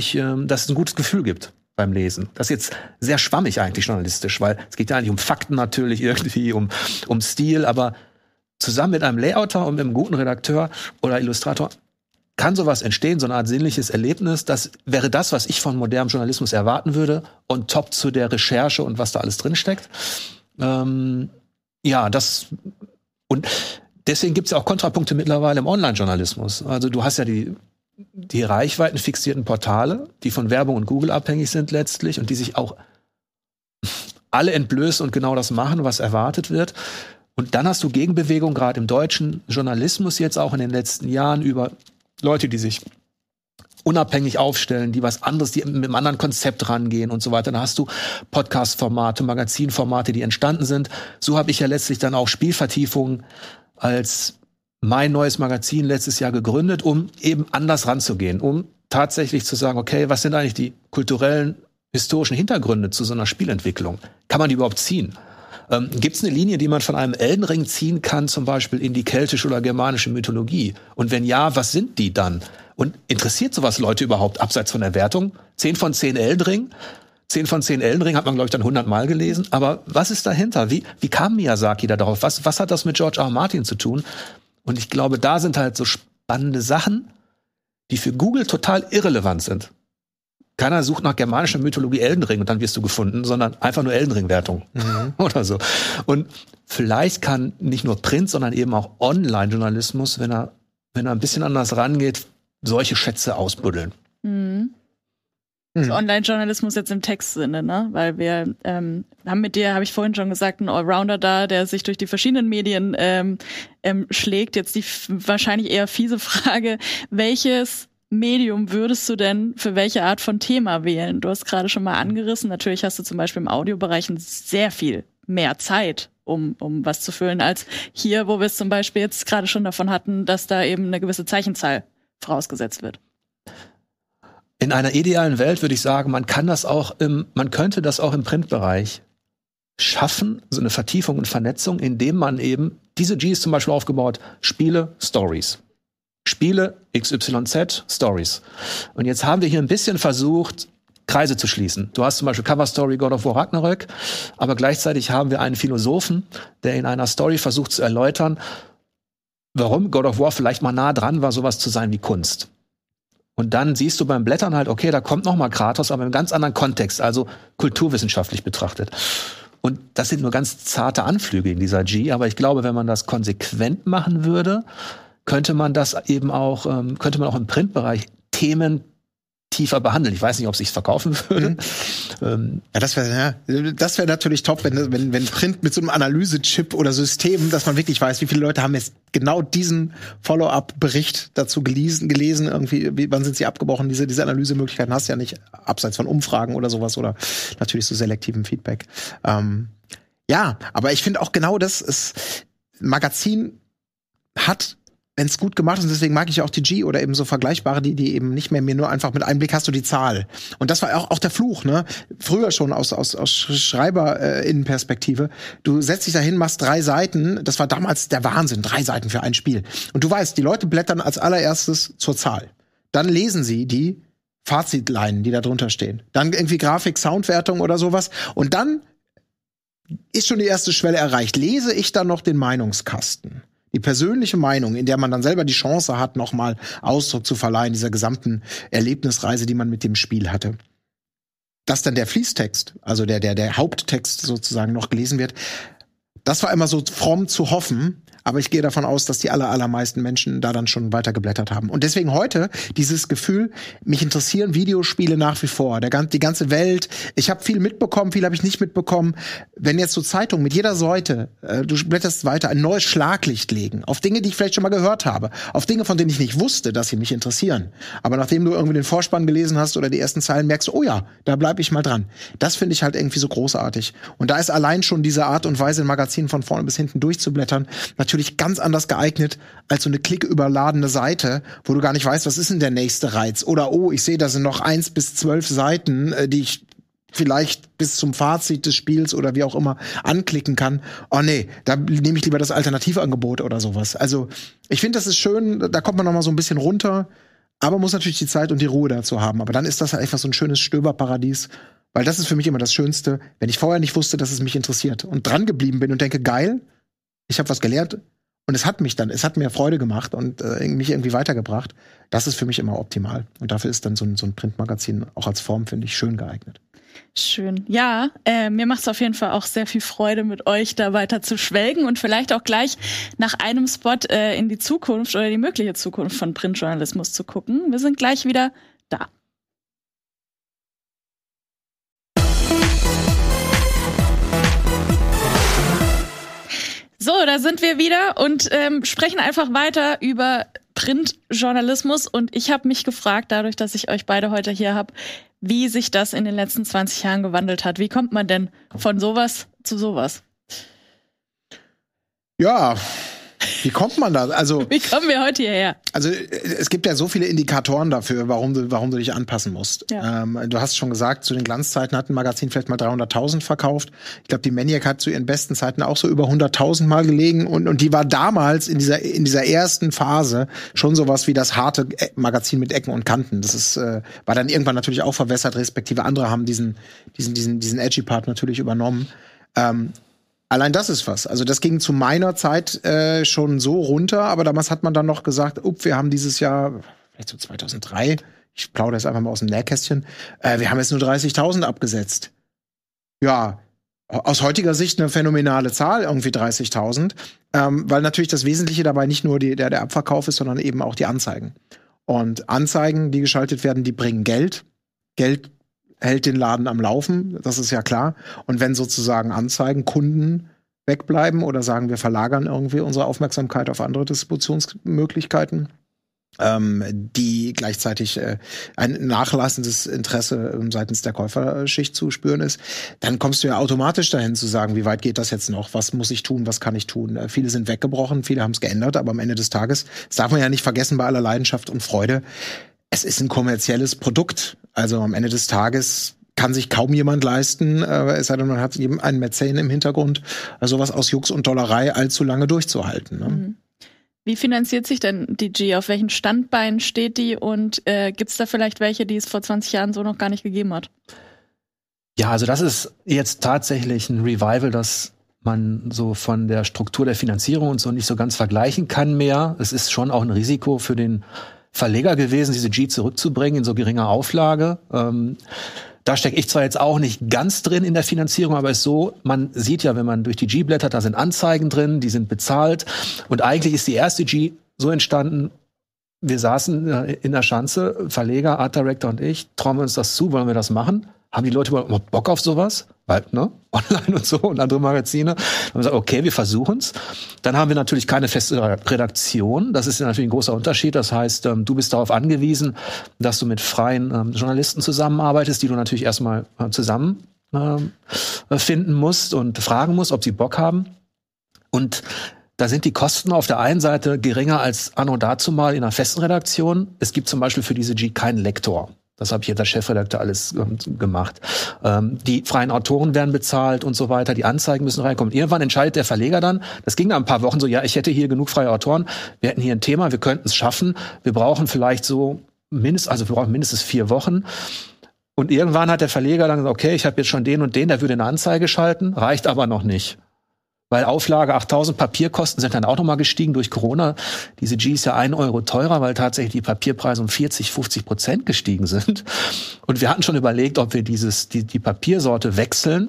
ein gutes Gefühl gibt beim Lesen. Das ist jetzt sehr schwammig eigentlich journalistisch, weil es geht ja eigentlich um Fakten natürlich irgendwie, um Stil, aber zusammen mit einem Layouter und mit einem guten Redakteur oder Illustrator kann sowas entstehen, so eine Art sinnliches Erlebnis. Das wäre das, was ich von modernem Journalismus erwarten würde, on top zu der Recherche und was da alles drinsteckt. Ja, und deswegen gibt's ja auch Kontrapunkte mittlerweile im Online-Journalismus. Also du hast ja die reichweitenfixierten Portale, die von Werbung und Google abhängig sind letztlich und die sich auch alle entblößen und genau das machen, was erwartet wird. Und dann hast du Gegenbewegung gerade im deutschen Journalismus jetzt auch in den letzten Jahren über Leute, die sich unabhängig aufstellen, die was anderes, die mit einem anderen Konzept rangehen und so weiter. Dann hast du Podcast-Formate, Magazin-Formate, die entstanden sind. So habe ich ja letztlich dann auch Spielvertiefung als mein neues Magazin letztes Jahr gegründet, um eben anders ranzugehen, um tatsächlich zu sagen, okay, was sind eigentlich die kulturellen, historischen Hintergründe zu so einer Spielentwicklung? Kann man die überhaupt ziehen? Gibt es eine Linie, die man von einem Eldenring ziehen kann, zum Beispiel in die keltische oder germanische Mythologie? Und wenn ja, was sind die dann? Und interessiert sowas Leute überhaupt, abseits von der Wertung? 10 von 10 Eldenring? 10 von 10 Eldenring hat man, glaube ich, dann 100 Mal gelesen. Aber was ist dahinter? Wie kam Miyazaki da drauf? Was hat das mit George R. Martin zu tun? Und ich glaube, da sind halt so spannende Sachen, die für Google total irrelevant sind. Keiner sucht nach germanischer Mythologie Eldenring und dann wirst du gefunden, sondern einfach nur Eldenring-Wertung oder so. Und vielleicht kann nicht nur Print, sondern eben auch Online-Journalismus, wenn er ein bisschen anders rangeht, solche Schätze ausbuddeln. Mhm. Also Online-Journalismus jetzt im Textsinne, ne? Weil wir haben mit dir, habe ich vorhin schon gesagt, einen Allrounder da, der sich durch die verschiedenen Medien schlägt. Jetzt die wahrscheinlich eher fiese Frage, welches Medium würdest du denn für welche Art von Thema wählen? Du hast gerade schon mal angerissen, natürlich hast du zum Beispiel im Audiobereich sehr viel mehr Zeit, um was zu füllen, als hier, wo wir es zum Beispiel jetzt gerade schon davon hatten, dass da eben eine gewisse Zeichenzahl vorausgesetzt wird. In einer idealen Welt würde ich sagen, man könnte das auch im Printbereich schaffen, so eine Vertiefung und Vernetzung, indem man eben, diese Gs zum Beispiel aufgebaut, Spiele, Stories. Spiele, XYZ, Stories. Und jetzt haben wir hier ein bisschen versucht, Kreise zu schließen. Du hast zum Beispiel Cover Story God of War Ragnarök, aber gleichzeitig haben wir einen Philosophen, der in einer Story versucht zu erläutern, warum God of War vielleicht mal nah dran war, sowas zu sein wie Kunst. Und dann siehst du beim Blättern halt, okay, da kommt nochmal Kratos, aber im ganz anderen Kontext, also kulturwissenschaftlich betrachtet. Und das sind nur ganz zarte Anflüge in dieser G. Aber ich glaube, wenn man das konsequent machen würde, könnte man das eben auch, könnte man auch im Printbereich Themen tiefer behandeln. Ich weiß nicht, ob es sich verkaufen würde. Mhm. Das wäre natürlich top, wenn Print mit so einem Analysechip oder System, dass man wirklich weiß, wie viele Leute haben jetzt genau diesen Follow-up-Bericht dazu gelesen irgendwie, wann sind sie abgebrochen? Diese Analysemöglichkeiten hast du ja nicht, abseits von Umfragen oder sowas oder natürlich so selektivem Feedback. Ja, aber ich finde auch genau das ist, Magazin hat, wenn es gut gemacht ist, und deswegen mag ich ja auch die G oder eben so vergleichbare, die eben nicht mehr mir nur einfach mit einem Blick hast du die Zahl. Und das war auch der Fluch, ne? Früher schon aus Schreiber-Innenperspektive. Du setzt dich dahin, machst 3 Seiten. Das war damals der Wahnsinn, 3 Seiten für ein Spiel. Und du weißt, die Leute blättern als allererstes zur Zahl. Dann lesen sie die Fazitleinen, die da drunter stehen. Dann irgendwie Grafik, Soundwertung oder sowas. Und dann ist schon die erste Schwelle erreicht. Lese ich dann noch den Meinungskasten? Die persönliche Meinung, in der man dann selber die Chance hat, nochmal Ausdruck zu verleihen, dieser gesamten Erlebnisreise, die man mit dem Spiel hatte. Dass dann der Fließtext, also der Haupttext sozusagen noch gelesen wird, das war immer so fromm zu hoffen, aber ich gehe davon aus, dass die allermeisten Menschen da dann schon weiter geblättert haben. Und deswegen heute dieses Gefühl, mich interessieren Videospiele nach wie vor, die ganze Welt. Ich habe viel mitbekommen, viel habe ich nicht mitbekommen. Wenn jetzt so Zeitungen mit jeder Seite, du blätterst weiter, ein neues Schlaglicht legen auf Dinge, die ich vielleicht schon mal gehört habe, auf Dinge, von denen ich nicht wusste, dass sie mich interessieren. Aber nachdem du irgendwie den Vorspann gelesen hast oder die ersten Zeilen, merkst du, oh ja, da bleibe ich mal dran. Das finde ich halt irgendwie so großartig. Und da ist allein schon diese Art und Weise, ein Magazin von vorne bis hinten durchzublättern, natürlich ganz anders geeignet als so eine klicküberladene Seite, wo du gar nicht weißt, was ist denn der nächste Reiz? Oder, oh, ich sehe, da sind noch 1 bis 12 Seiten, die ich vielleicht bis zum Fazit des Spiels oder wie auch immer anklicken kann. Oh nee, da nehme ich lieber das Alternativangebot oder sowas. Also ich finde, das ist schön, da kommt man noch mal so ein bisschen runter, aber muss natürlich die Zeit und die Ruhe dazu haben. Aber dann ist das halt einfach so ein schönes Stöberparadies, weil das ist für mich immer das Schönste, wenn ich vorher nicht wusste, dass es mich interessiert und dran geblieben bin und denke, geil, ich habe was gelernt und es hat mir Freude gemacht und mich irgendwie weitergebracht. Das ist für mich immer optimal. Und dafür ist dann so ein Printmagazin auch als Form, finde ich, schön geeignet. Schön. Ja, mir macht es auf jeden Fall auch sehr viel Freude, mit euch da weiter zu schwelgen und vielleicht auch gleich nach einem Spot in die Zukunft oder die mögliche Zukunft von Printjournalismus zu gucken. Wir sind gleich wieder da. So, da sind wir wieder und sprechen einfach weiter über Printjournalismus. Und ich habe mich gefragt, dadurch, dass ich euch beide heute hier habe, wie sich das in den letzten 20 Jahren gewandelt hat. Wie kommt man denn von sowas zu sowas? Ja, wie kommt man da? Also, wie kommen wir heute hierher? Also es gibt ja so viele Indikatoren dafür, warum du dich anpassen musst. Ja. Du hast schon gesagt, zu den Glanzzeiten hat ein Magazin vielleicht mal 300.000 verkauft. Ich glaube, die Maniac hat zu ihren besten Zeiten auch so über 100.000 mal gelegen. Und die war damals in dieser ersten Phase schon sowas wie das harte Magazin mit Ecken und Kanten. Das ist war dann irgendwann natürlich auch verwässert, respektive andere haben diesen edgy Part natürlich übernommen. Allein das ist was. Also das ging zu meiner Zeit schon so runter, aber damals hat man dann noch gesagt, wir haben dieses Jahr, vielleicht so 2003, ich plaudere jetzt einfach mal aus dem Nähkästchen, wir haben jetzt nur 30.000 abgesetzt. Ja, aus heutiger Sicht eine phänomenale Zahl, irgendwie 30.000, weil natürlich das Wesentliche dabei nicht nur der Abverkauf ist, sondern eben auch die Anzeigen. Und Anzeigen, die geschaltet werden, die bringen Geld. Geld hält den Laden am Laufen, das ist ja klar. Und wenn sozusagen Anzeigen, Kunden wegbleiben oder sagen, wir verlagern irgendwie unsere Aufmerksamkeit auf andere Distributionsmöglichkeiten, die gleichzeitig ein nachlassendes Interesse seitens der Käuferschicht zu spüren ist, dann kommst du ja automatisch dahin zu sagen, wie weit geht das jetzt noch? Was muss ich tun? Was kann ich tun? Viele sind weggebrochen, viele haben es geändert, aber am Ende des Tages, das darf man ja nicht vergessen bei aller Leidenschaft und Freude, es ist ein kommerzielles Produkt. Also am Ende des Tages kann sich kaum jemand leisten, es sei denn, man hat eben einen Mäzen im Hintergrund, sowas aus Jux und Dollerei allzu lange durchzuhalten. Ne? Wie finanziert sich denn die G? Auf welchen Standbeinen steht die? Und gibt's da vielleicht welche, die es vor 20 Jahren so noch gar nicht gegeben hat? Ja, also das ist jetzt tatsächlich ein Revival, das man so von der Struktur der Finanzierung und so nicht so ganz vergleichen kann mehr. Es ist schon auch ein Risiko für den Verleger gewesen, diese G zurückzubringen in so geringer Auflage. Da stecke ich zwar jetzt auch nicht ganz drin in der Finanzierung, aber es ist so, man sieht ja, wenn man durch die G blättert, da sind Anzeigen drin, die sind bezahlt. Und eigentlich ist die erste G so entstanden, wir saßen in der Schanze, Verleger, Art Director und ich, trauen wir uns das zu, wollen wir das machen? Haben die Leute überhaupt Bock auf sowas? Weil, ne? Online und so und andere Magazine. Dann haben wir gesagt, okay, wir versuchen's. Dann haben wir natürlich keine feste Redaktion. Das ist natürlich ein großer Unterschied. Das heißt, du bist darauf angewiesen, dass du mit freien Journalisten zusammenarbeitest, die du natürlich erstmal zusammen finden musst und fragen musst, ob sie Bock haben. Und da sind die Kosten auf der einen Seite geringer als anno dazumal in einer festen Redaktion. Es gibt zum Beispiel für diese G keinen Lektor. Das habe ich jetzt als Chefredakteur alles gemacht. Die freien Autoren werden bezahlt und so weiter. Die Anzeigen müssen reinkommen. Irgendwann entscheidet der Verleger dann, das ging nach ein paar Wochen so, ja, ich hätte hier genug freie Autoren, wir hätten hier ein Thema, wir könnten es schaffen. Wir brauchen vielleicht so mindestens 4 Wochen. Und irgendwann hat der Verleger dann gesagt, okay, ich habe jetzt schon den und den, der würde eine Anzeige schalten, reicht aber noch nicht. Weil Auflage 8.000, Papierkosten sind dann auch nochmal gestiegen durch Corona. Diese G ist ja 1 Euro teurer, weil tatsächlich die Papierpreise um 40-50% gestiegen sind. Und wir hatten schon überlegt, ob wir die Papiersorte wechseln,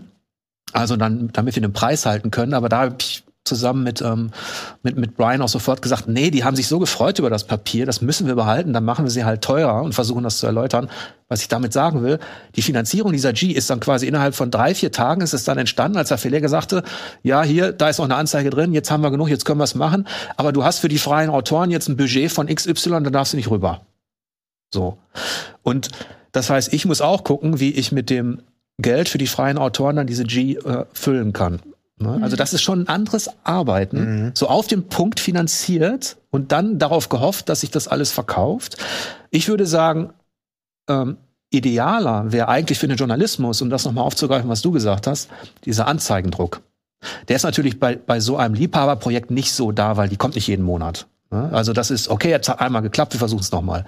also dann, damit wir den Preis halten können. Aber da habe ich zusammen mit Brian auch sofort gesagt, nee, die haben sich so gefreut über das Papier, das müssen wir behalten, dann machen wir sie halt teurer und versuchen das zu erläutern. Was ich damit sagen will, die Finanzierung dieser G ist dann quasi innerhalb von 3-4 Tagen ist es dann entstanden, als der Verleger sagte, ja, hier, da ist noch eine Anzeige drin, jetzt haben wir genug, jetzt können wir es machen, aber du hast für die freien Autoren jetzt ein Budget von XY, da darfst du nicht rüber. So. Und das heißt, ich muss auch gucken, wie ich mit dem Geld für die freien Autoren dann diese G füllen kann. Also das ist schon ein anderes Arbeiten, so auf den Punkt finanziert und dann darauf gehofft, dass sich das alles verkauft. Ich würde sagen, idealer wäre eigentlich für den Journalismus, um das nochmal aufzugreifen, was du gesagt hast, dieser Anzeigendruck. Der ist natürlich bei so einem Liebhaberprojekt nicht so da, weil die kommt nicht jeden Monat. Ne? Also das ist, okay, jetzt hat einmal geklappt, wir versuchen es nochmal.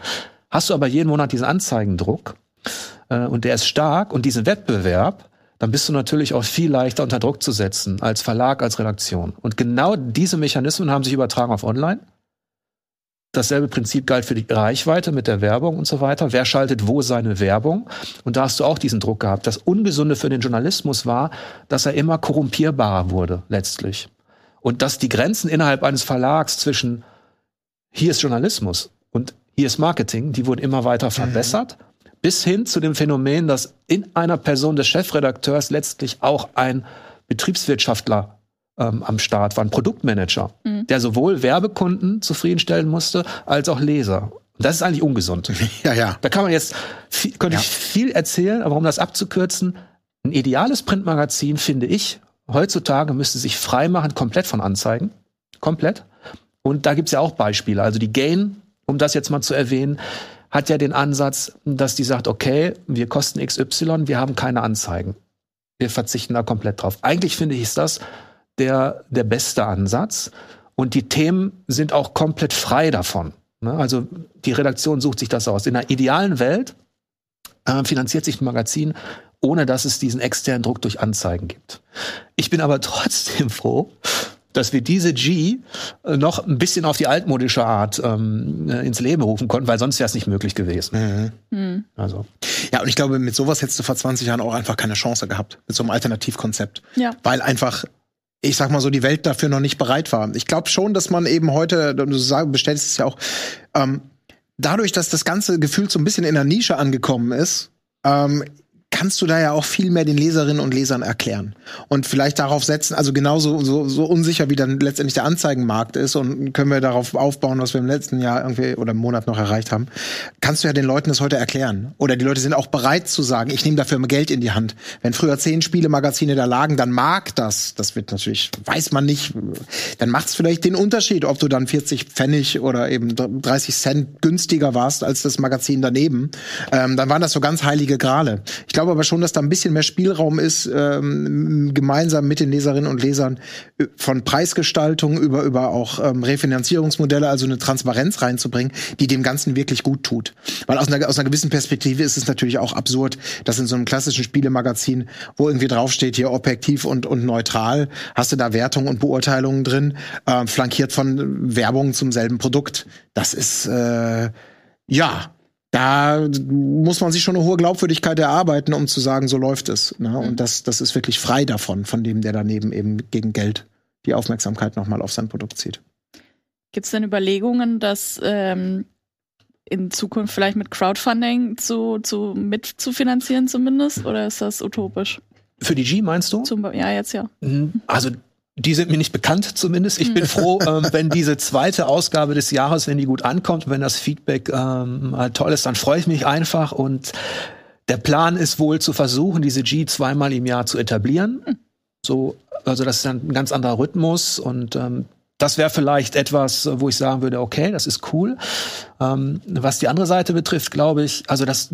Hast du aber jeden Monat diesen Anzeigendruck und der ist stark und diesen Wettbewerb, dann bist du natürlich auch viel leichter unter Druck zu setzen, als Verlag, als Redaktion. Und genau diese Mechanismen haben sich übertragen auf online. Dasselbe Prinzip galt für die Reichweite mit der Werbung und so weiter. Wer schaltet wo seine Werbung? Und da hast du auch diesen Druck gehabt. Das Ungesunde für den Journalismus war, dass er immer korrumpierbarer wurde, letztlich. Und dass die Grenzen innerhalb eines Verlags zwischen hier ist Journalismus und hier ist Marketing, die wurden immer weiter verbessert. Bis hin zu dem Phänomen, dass in einer Person des Chefredakteurs letztlich auch ein Betriebswirtschaftler am Start war, ein Produktmanager, der sowohl Werbekunden zufriedenstellen musste, als auch Leser. Und das ist eigentlich ungesund. Ja, ja. Da kann man jetzt viel erzählen, aber um das abzukürzen, ein ideales Printmagazin, finde ich, heutzutage müsste sich freimachen, komplett von Anzeigen. Komplett. Und da gibt's ja auch Beispiele. Also die Gain, um das jetzt mal zu erwähnen, hat ja den Ansatz, dass die sagt, okay, wir kosten XY, wir haben keine Anzeigen. Wir verzichten da komplett drauf. Eigentlich finde ich, ist das der beste Ansatz. Und die Themen sind auch komplett frei davon. Also die Redaktion sucht sich das aus. In einer idealen Welt finanziert sich ein Magazin, ohne dass es diesen externen Druck durch Anzeigen gibt. Ich bin aber trotzdem froh, dass wir diese G noch ein bisschen auf die altmodische Art ins Leben rufen konnten, weil sonst wäre es nicht möglich gewesen. Also. Ja, und ich glaube, mit sowas hättest du vor 20 Jahren auch einfach keine Chance gehabt, mit so einem Alternativkonzept. Ja. Weil einfach, ich sag mal so, die Welt dafür noch nicht bereit war. Ich glaube schon, dass man eben heute, du bestätigst es ja auch, dadurch, dass das Ganze gefühlt so ein bisschen in der Nische angekommen ist, kannst du da ja auch viel mehr den Leserinnen und Lesern erklären und vielleicht darauf setzen, also genauso so unsicher, wie dann letztendlich der Anzeigenmarkt ist und können wir darauf aufbauen, was wir im letzten Jahr irgendwie oder im Monat noch erreicht haben, kannst du ja den Leuten das heute erklären. Oder die Leute sind auch bereit zu sagen, ich nehme dafür Geld in die Hand. Wenn früher 10 Spielemagazine da lagen, dann mag das, das wird natürlich, weiß man nicht, dann macht's vielleicht den Unterschied, ob du dann 40 Pfennig oder eben 30 Cent günstiger warst als das Magazin daneben. Dann waren das so ganz heilige Grale. Ich glaube aber schon, dass da ein bisschen mehr Spielraum ist, gemeinsam mit den Leserinnen und Lesern von Preisgestaltung über auch Refinanzierungsmodelle, also eine Transparenz reinzubringen, die dem Ganzen wirklich gut tut. Weil aus einer gewissen Perspektive ist es natürlich auch absurd, dass in so einem klassischen Spielemagazin, wo irgendwie draufsteht, hier objektiv und neutral, hast du da Wertungen und Beurteilungen drin, flankiert von Werbung zum selben Produkt. Das ist, ja... da muss man sich schon eine hohe Glaubwürdigkeit erarbeiten, um zu sagen, so läuft es. Ne? Und das ist wirklich frei davon, von dem, der daneben eben gegen Geld die Aufmerksamkeit nochmal auf sein Produkt zieht. Gibt's denn Überlegungen, dass in Zukunft vielleicht mit Crowdfunding mitzufinanzieren zumindest? Oder ist das utopisch? Für die G meinst du? Ja, jetzt ja. Also die sind mir nicht bekannt zumindest. Ich bin froh, wenn diese zweite Ausgabe des Jahres, wenn die gut ankommt, wenn das Feedback toll ist, dann freue ich mich einfach. Und der Plan ist wohl zu versuchen, diese G zweimal im Jahr zu etablieren. So, also das ist dann ein ganz anderer Rhythmus. Und das wäre vielleicht etwas, wo ich sagen würde, okay, das ist cool. Was die andere Seite betrifft, glaube ich, also dass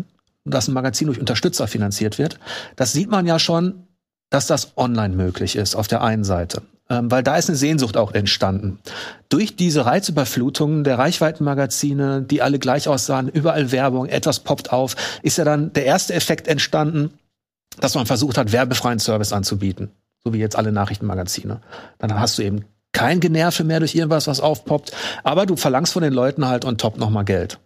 ein Magazin durch Unterstützer finanziert wird, das sieht man ja schon, dass das online möglich ist auf der einen Seite. Weil da ist eine Sehnsucht auch entstanden. Durch diese Reizüberflutungen der Reichweitenmagazine, die alle gleich aussahen, überall Werbung, etwas poppt auf, ist ja dann der erste Effekt entstanden, dass man versucht hat, werbefreien Service anzubieten. So wie jetzt alle Nachrichtenmagazine. Dann hast du eben kein Generve mehr durch irgendwas, was aufpoppt. Aber du verlangst von den Leuten halt on top nochmal Geld,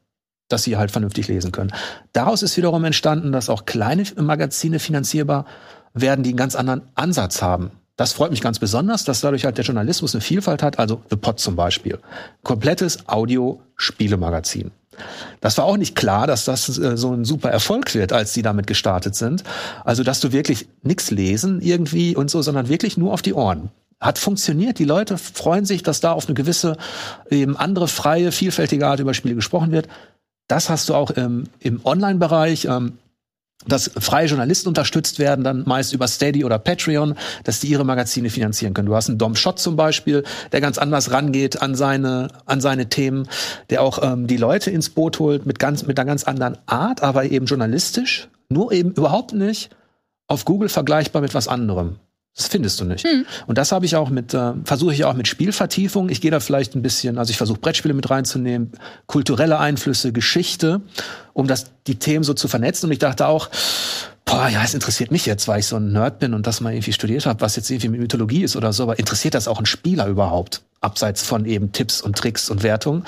dass sie halt vernünftig lesen können. Daraus ist wiederum entstanden, dass auch kleine Magazine finanzierbar werden, die einen ganz anderen Ansatz haben. Das freut mich ganz besonders, dass dadurch halt der Journalismus eine Vielfalt hat. Also The Pod zum Beispiel. Komplettes Audio-Spielemagazin. Das war auch nicht klar, dass das so ein super Erfolg wird, als die damit gestartet sind. Also, dass du wirklich nichts lesen irgendwie und so, sondern wirklich nur auf die Ohren. Hat funktioniert. Die Leute freuen sich, dass da auf eine gewisse, eben andere, freie, vielfältige Art über Spiele gesprochen wird. Das hast du auch im Online-Bereich. Dass freie Journalisten unterstützt werden, dann meist über Steady oder Patreon, dass die ihre Magazine finanzieren können. Du hast einen Dom Schott zum Beispiel, der ganz anders rangeht an seine Themen, der auch die Leute ins Boot holt mit einer ganz anderen Art, aber eben journalistisch, nur eben überhaupt nicht auf Google vergleichbar mit was anderem. Das findest du nicht. Und das habe ich auch versuche ich auch mit Spielvertiefung. Ich gehe da vielleicht ein bisschen, also ich versuche Brettspiele mit reinzunehmen, kulturelle Einflüsse, Geschichte, um die Themen so zu vernetzen. Und ich dachte auch, es interessiert mich jetzt, weil ich so ein Nerd bin und das mal irgendwie studiert habe, was jetzt irgendwie mit Mythologie ist oder so. Aber interessiert das auch einen Spieler überhaupt? Abseits von eben Tipps und Tricks und Wertungen.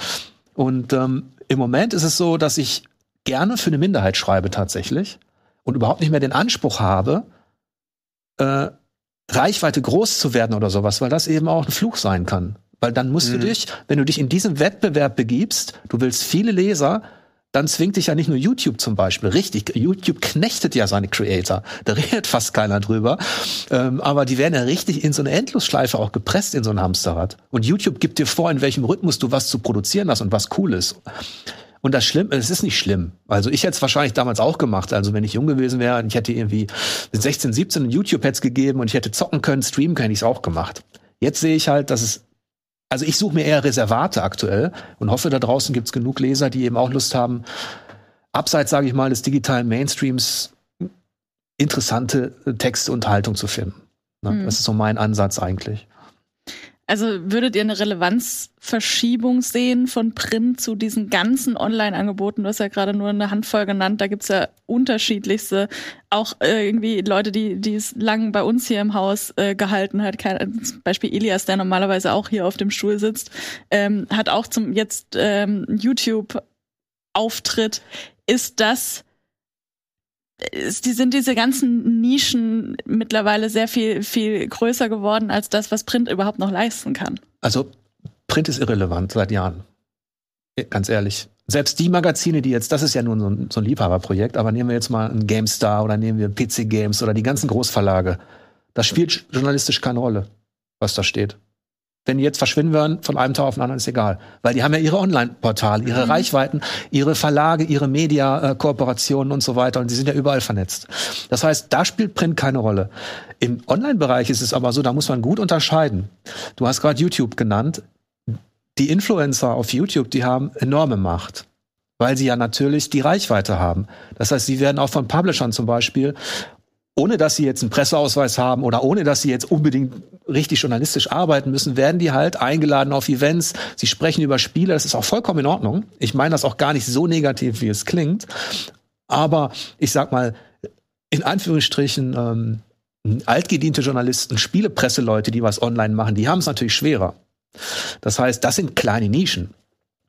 Und im Moment ist es so, dass ich gerne für eine Minderheit schreibe tatsächlich und überhaupt nicht mehr den Anspruch habe, Reichweite groß zu werden oder sowas, weil das eben auch ein Fluch sein kann. Weil dann musst du dich, wenn du dich in diesem Wettbewerb begibst, du willst viele Leser, dann zwingt dich ja nicht nur YouTube zum Beispiel. Richtig, YouTube knechtet ja seine Creator. Da redet fast keiner drüber. Aber die werden ja richtig in so eine Endlosschleife auch gepresst, in so ein Hamsterrad. Und YouTube gibt dir vor, in welchem Rhythmus du was zu produzieren hast und was cool ist. Und es ist nicht schlimm. Also ich hätte es wahrscheinlich damals auch gemacht. Also wenn ich jung gewesen wäre und ich hätte irgendwie mit 16, 17 ein YouTube-Heads gegeben und ich hätte zocken können, streamen können, hätte ich es auch gemacht. Jetzt sehe ich halt, also ich suche mir eher Reservate aktuell und hoffe, da draußen gibt's genug Leser, die eben auch Lust haben, abseits, sage ich mal, des digitalen Mainstreams interessante Texte und Haltung zu finden. Das ist so mein Ansatz eigentlich. Also würdet ihr eine Relevanzverschiebung sehen von Print zu diesen ganzen Online-Angeboten? Du hast ja gerade nur eine Handvoll genannt, da gibt's ja unterschiedlichste, auch irgendwie Leute, die es lang bei uns hier im Haus gehalten hat. Zum Beispiel Elias, der normalerweise auch hier auf dem Stuhl sitzt, hat auch jetzt YouTube-Auftritt. Sind diese ganzen Nischen mittlerweile sehr viel, viel größer geworden als das, was Print überhaupt noch leisten kann? Also Print ist irrelevant seit Jahren. Ganz ehrlich. Selbst die Magazine, das ist ja nur so ein Liebhaberprojekt, aber nehmen wir jetzt mal einen GameStar oder nehmen wir PC Games oder die ganzen Großverlage. Das spielt journalistisch keine Rolle, was da steht. Wenn die jetzt verschwinden würden, von einem Tag auf den anderen, ist egal. Weil die haben ja ihre Online-Portale, ihre Reichweiten, ihre Verlage, ihre Media-Kooperationen und so weiter. Und die sind ja überall vernetzt. Das heißt, da spielt Print keine Rolle. Im Online-Bereich ist es aber so, da muss man gut unterscheiden. Du hast gerade YouTube genannt. Die Influencer auf YouTube, die haben enorme Macht. Weil sie ja natürlich die Reichweite haben. Das heißt, sie werden auch von Publishern zum Beispiel, ohne dass sie jetzt einen Presseausweis haben oder ohne dass sie jetzt unbedingt richtig journalistisch arbeiten müssen, werden die halt eingeladen auf Events. Sie sprechen über Spiele. Das ist auch vollkommen in Ordnung. Ich meine das auch gar nicht so negativ, wie es klingt. Aber ich sag mal, in Anführungsstrichen, altgediente Journalisten, Spielepresseleute, die was online machen, die haben es natürlich schwerer. Das heißt, das sind kleine Nischen.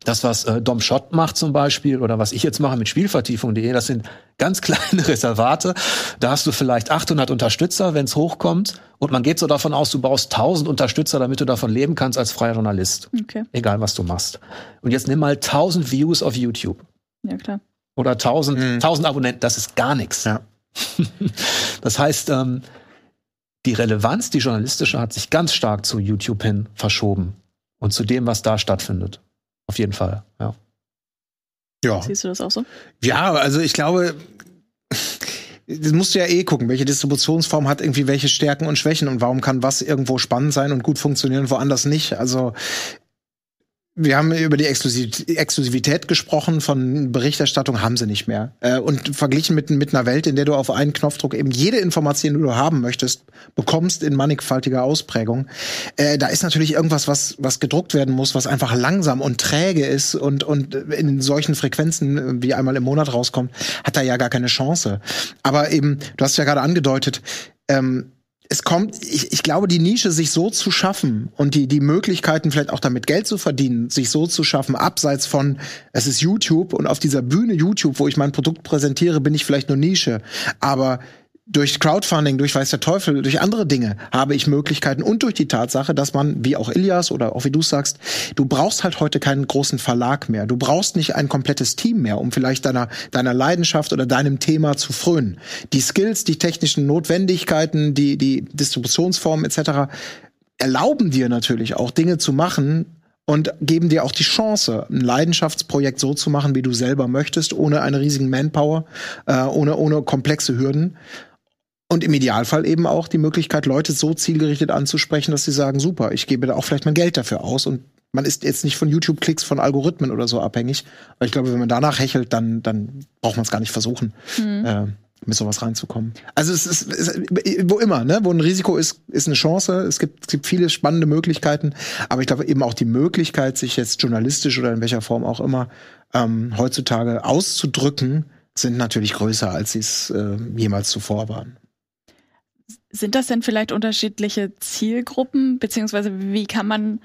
das, was Dom Schott macht zum Beispiel oder was ich jetzt mache mit Spielvertiefung.de, das sind ganz kleine Reservate. Da hast du vielleicht 800 Unterstützer, wenn es hochkommt. Und man geht so davon aus, du brauchst 1000 Unterstützer, damit du davon leben kannst als freier Journalist. Okay. Egal, was du machst. Und jetzt nimm mal 1000 Views auf YouTube. Ja, klar. Oder 1000 Abonnenten, das ist gar nichts. Ja. Das heißt, die Relevanz, die journalistische, hat sich ganz stark zu YouTube hin verschoben. Und zu dem, was da stattfindet. Auf jeden Fall, ja. Ja. Siehst du das auch so? Ja, also ich glaube, das musst du ja eh gucken, welche Distributionsform hat irgendwie welche Stärken und Schwächen und warum kann was irgendwo spannend sein und gut funktionieren und woanders nicht. Also wir haben über die Exklusivität gesprochen, von Berichterstattung haben sie nicht mehr. Und verglichen mit einer Welt, in der du auf einen Knopfdruck eben jede Information, die du haben möchtest, bekommst in mannigfaltiger Ausprägung. Da ist natürlich irgendwas, was gedruckt werden muss, was einfach langsam und träge ist und in solchen Frequenzen, wie einmal im Monat rauskommt, hat da ja gar keine Chance. Aber eben, du hast ja gerade angedeutet, es kommt, ich glaube, die Nische sich so zu schaffen und die Möglichkeiten vielleicht auch damit Geld zu verdienen, sich so zu schaffen, abseits von, es ist YouTube und auf dieser Bühne YouTube, wo ich mein Produkt präsentiere, bin ich vielleicht nur Nische. Aber durch Crowdfunding, durch weiß der Teufel, durch andere Dinge habe ich Möglichkeiten und durch die Tatsache, dass man, wie auch Ilias oder auch wie du sagst, du brauchst halt heute keinen großen Verlag mehr. Du brauchst nicht ein komplettes Team mehr, um vielleicht deiner Leidenschaft oder deinem Thema zu frönen. Die Skills, die technischen Notwendigkeiten, die Distributionsformen etc. erlauben dir natürlich auch Dinge zu machen und geben dir auch die Chance, ein Leidenschaftsprojekt so zu machen, wie du selber möchtest, ohne eine riesigen Manpower, ohne komplexe Hürden. Und im Idealfall eben auch die Möglichkeit, Leute so zielgerichtet anzusprechen, dass sie sagen, super, ich gebe da auch vielleicht mein Geld dafür aus. Und man ist jetzt nicht von YouTube-Klicks, von Algorithmen oder so abhängig. Weil ich glaube, wenn man danach hechelt, dann braucht man es gar nicht versuchen, mit sowas reinzukommen. Also es ist wo immer, ne? Wo ein Risiko ist, ist eine Chance. Es gibt viele spannende Möglichkeiten. Aber ich glaube eben auch die Möglichkeit, sich jetzt journalistisch oder in welcher Form auch immer heutzutage auszudrücken, sind natürlich größer, als sie es jemals zuvor waren. Sind das denn vielleicht unterschiedliche Zielgruppen? Beziehungsweise wie kann man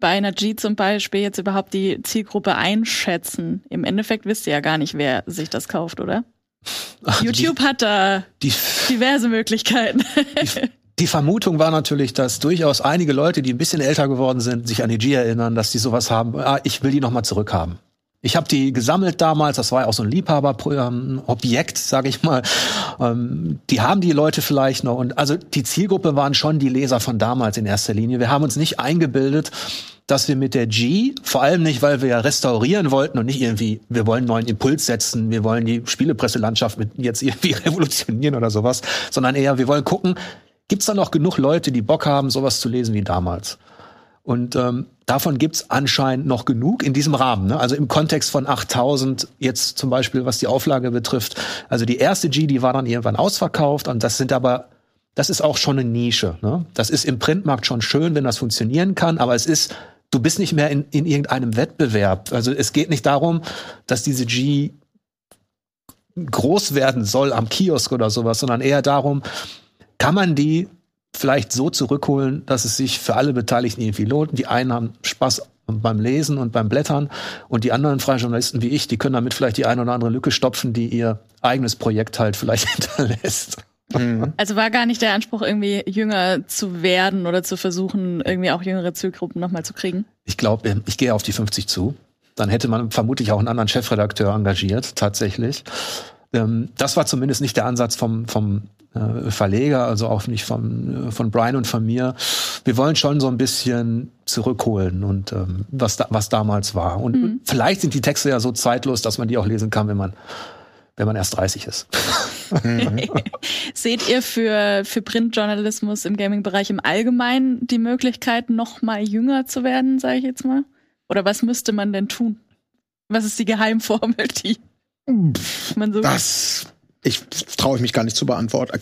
bei einer G zum Beispiel jetzt überhaupt die Zielgruppe einschätzen? Im Endeffekt wisst ihr ja gar nicht, wer sich das kauft, oder? Ach, YouTube hat da diverse Möglichkeiten. Die Vermutung war natürlich, dass durchaus einige Leute, die ein bisschen älter geworden sind, sich an die G erinnern, dass die sowas haben. Ah, ich will die nochmal zurückhaben. Ich habe die gesammelt damals, das war ja auch so ein Liebhaberobjekt, sage ich mal. Die haben die Leute vielleicht noch. Und also die Zielgruppe waren schon die Leser von damals in erster Linie. Wir haben uns nicht eingebildet, dass wir mit der G, vor allem nicht, weil wir ja restaurieren wollten und nicht irgendwie, wir wollen einen neuen Impuls setzen, wir wollen die Spielepresselandschaft mit jetzt irgendwie revolutionieren oder sowas, sondern eher, wir wollen gucken, gibt's da noch genug Leute, die Bock haben, sowas zu lesen wie damals? Und davon gibt's anscheinend noch genug in diesem Rahmen. Ne? Also im Kontext von 8000 jetzt zum Beispiel, was die Auflage betrifft. Also die erste G, die war dann irgendwann ausverkauft. Und das ist auch schon eine Nische. Ne? Das ist im Printmarkt schon schön, wenn das funktionieren kann. Aber du bist nicht mehr in irgendeinem Wettbewerb. Also es geht nicht darum, dass diese G groß werden soll am Kiosk oder sowas, sondern eher darum, kann man die vielleicht so zurückholen, dass es sich für alle Beteiligten irgendwie lohnt. Die einen haben Spaß beim Lesen und beim Blättern und die anderen freien Journalisten wie ich, die können damit vielleicht die eine oder andere Lücke stopfen, die ihr eigenes Projekt halt vielleicht hinterlässt. Mhm. Also war gar nicht der Anspruch, irgendwie jünger zu werden oder zu versuchen, irgendwie auch jüngere Zielgruppen nochmal zu kriegen? Ich glaube, ich gehe auf die 50 zu. Dann hätte man vermutlich auch einen anderen Chefredakteur engagiert, tatsächlich. Das war zumindest nicht der Ansatz vom Verleger, also auch nicht von Brian und von mir. Wir wollen schon so ein bisschen zurückholen und was damals war. Und vielleicht sind die Texte ja so zeitlos, dass man die auch lesen kann, wenn man erst 30 ist. Seht ihr für Printjournalismus im Gaming-Bereich im Allgemeinen die Möglichkeit, noch mal jünger zu werden, sage ich jetzt mal? Oder was müsste man denn tun? Was ist die Geheimformel, die man so Ich traue mich gar nicht zu beantworten.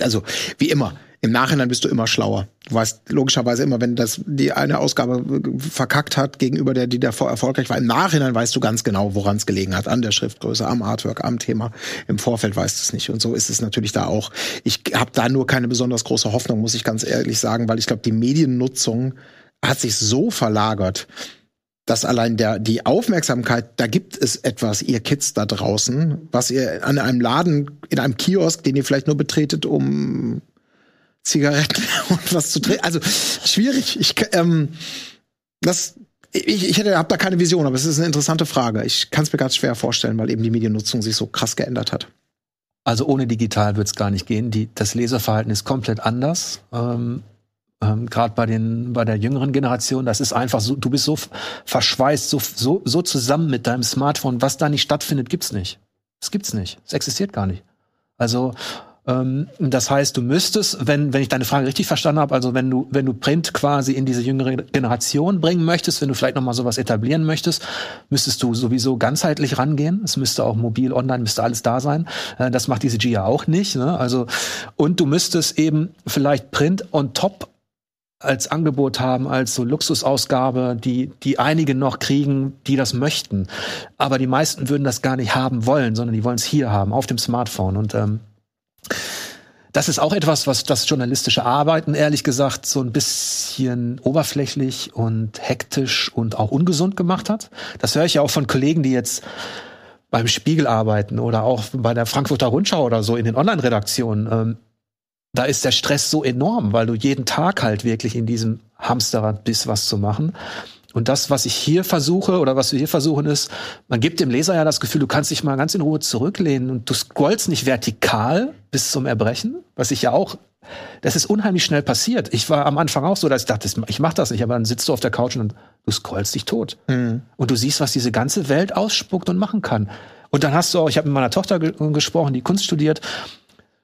Also wie immer, im Nachhinein bist du immer schlauer. Du weißt logischerweise immer, wenn das die eine Ausgabe verkackt hat gegenüber der, die davor erfolgreich war, im Nachhinein weißt du ganz genau, woran es gelegen hat. An der Schriftgröße, am Artwork, am Thema. Im Vorfeld weißt du es nicht. Und so ist es natürlich da auch. Ich habe da nur keine besonders große Hoffnung, muss ich ganz ehrlich sagen, weil ich glaube, die Mediennutzung hat sich so verlagert, dass allein die Aufmerksamkeit, da gibt es etwas, ihr Kids da draußen, was ihr an einem Laden, in einem Kiosk, den ihr vielleicht nur betretet, um Zigaretten und was zu trinken. Also schwierig. Ich hab da keine Vision, aber es ist eine interessante Frage. Ich kann es mir ganz schwer vorstellen, weil eben die Mediennutzung sich so krass geändert hat. Also ohne digital wird es gar nicht gehen. Das Leserverhalten ist komplett anders. Gerade bei der jüngeren Generation, das ist einfach so, du bist so verschweißt, so zusammen mit deinem Smartphone, was da nicht stattfindet, gibt's nicht. Das gibt's nicht. Es existiert gar nicht. Also das heißt, du müsstest, wenn ich deine Frage richtig verstanden habe, also wenn du Print quasi in diese jüngere Generation bringen möchtest, wenn du vielleicht nochmal sowas etablieren möchtest, müsstest du sowieso ganzheitlich rangehen. Es müsste auch mobil, online, müsste alles da sein. Das macht diese GEE auch nicht. Ne? Also, und du müsstest eben vielleicht Print on top als Angebot haben, als so Luxusausgabe, die einige noch kriegen, die das möchten. Aber die meisten würden das gar nicht haben wollen, sondern die wollen es hier haben, auf dem Smartphone. Und das ist auch etwas, was das journalistische Arbeiten, ehrlich gesagt, so ein bisschen oberflächlich und hektisch und auch ungesund gemacht hat. Das höre ich ja auch von Kollegen, die jetzt beim Spiegel arbeiten oder auch bei der Frankfurter Rundschau oder so in den Online-Redaktionen. Da ist der Stress so enorm, weil du jeden Tag halt wirklich in diesem Hamsterrad bist, was zu machen. Und das, was ich hier versuche oder was wir hier versuchen, ist, man gibt dem Leser ja das Gefühl, du kannst dich mal ganz in Ruhe zurücklehnen und du scrollst nicht vertikal bis zum Erbrechen, was ich ja auch, das ist unheimlich schnell passiert. Ich war am Anfang auch so, dass ich dachte, ich mach das nicht, aber dann sitzt du auf der Couch und du scrollst dich tot. Mhm. Und du siehst, was diese ganze Welt ausspuckt und machen kann. Und dann hast du auch, ich habe mit meiner Tochter gesprochen, die Kunst studiert,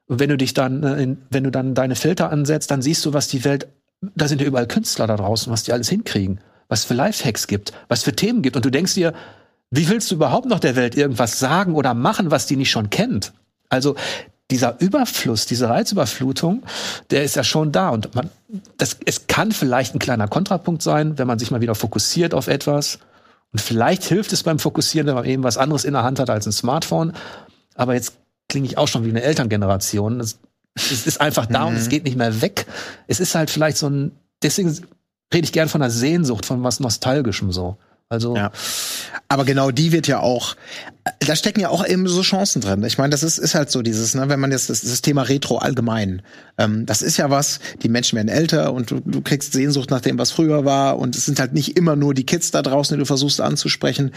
und wenn du dann deine Filter ansetzt, dann siehst du, was die Welt, da sind ja überall Künstler da draußen, was die alles hinkriegen, was für Lifehacks gibt, was für Themen gibt. Und du denkst dir, wie willst du überhaupt noch der Welt irgendwas sagen oder machen, was die nicht schon kennt? Also dieser Überfluss, diese Reizüberflutung, der ist ja schon da. Und es kann vielleicht ein kleiner Kontrapunkt sein, wenn man sich mal wieder fokussiert auf etwas. Und vielleicht hilft es beim Fokussieren, wenn man eben was anderes in der Hand hat als ein Smartphone. Aber jetzt klinge ich auch schon wie eine Elterngeneration. Es ist einfach da und es geht nicht mehr weg. Es ist halt vielleicht so ein, deswegen rede ich gern von einer Sehnsucht, von was Nostalgischem so. Also ja. Aber genau die wird ja auch, da stecken ja auch eben so Chancen drin. Ich meine, das ist halt so dieses, ne, wenn man jetzt das Thema Retro allgemein, das ist ja was, die Menschen werden älter und du kriegst Sehnsucht nach dem, was früher war und es sind halt nicht immer nur die Kids da draußen, die du versuchst anzusprechen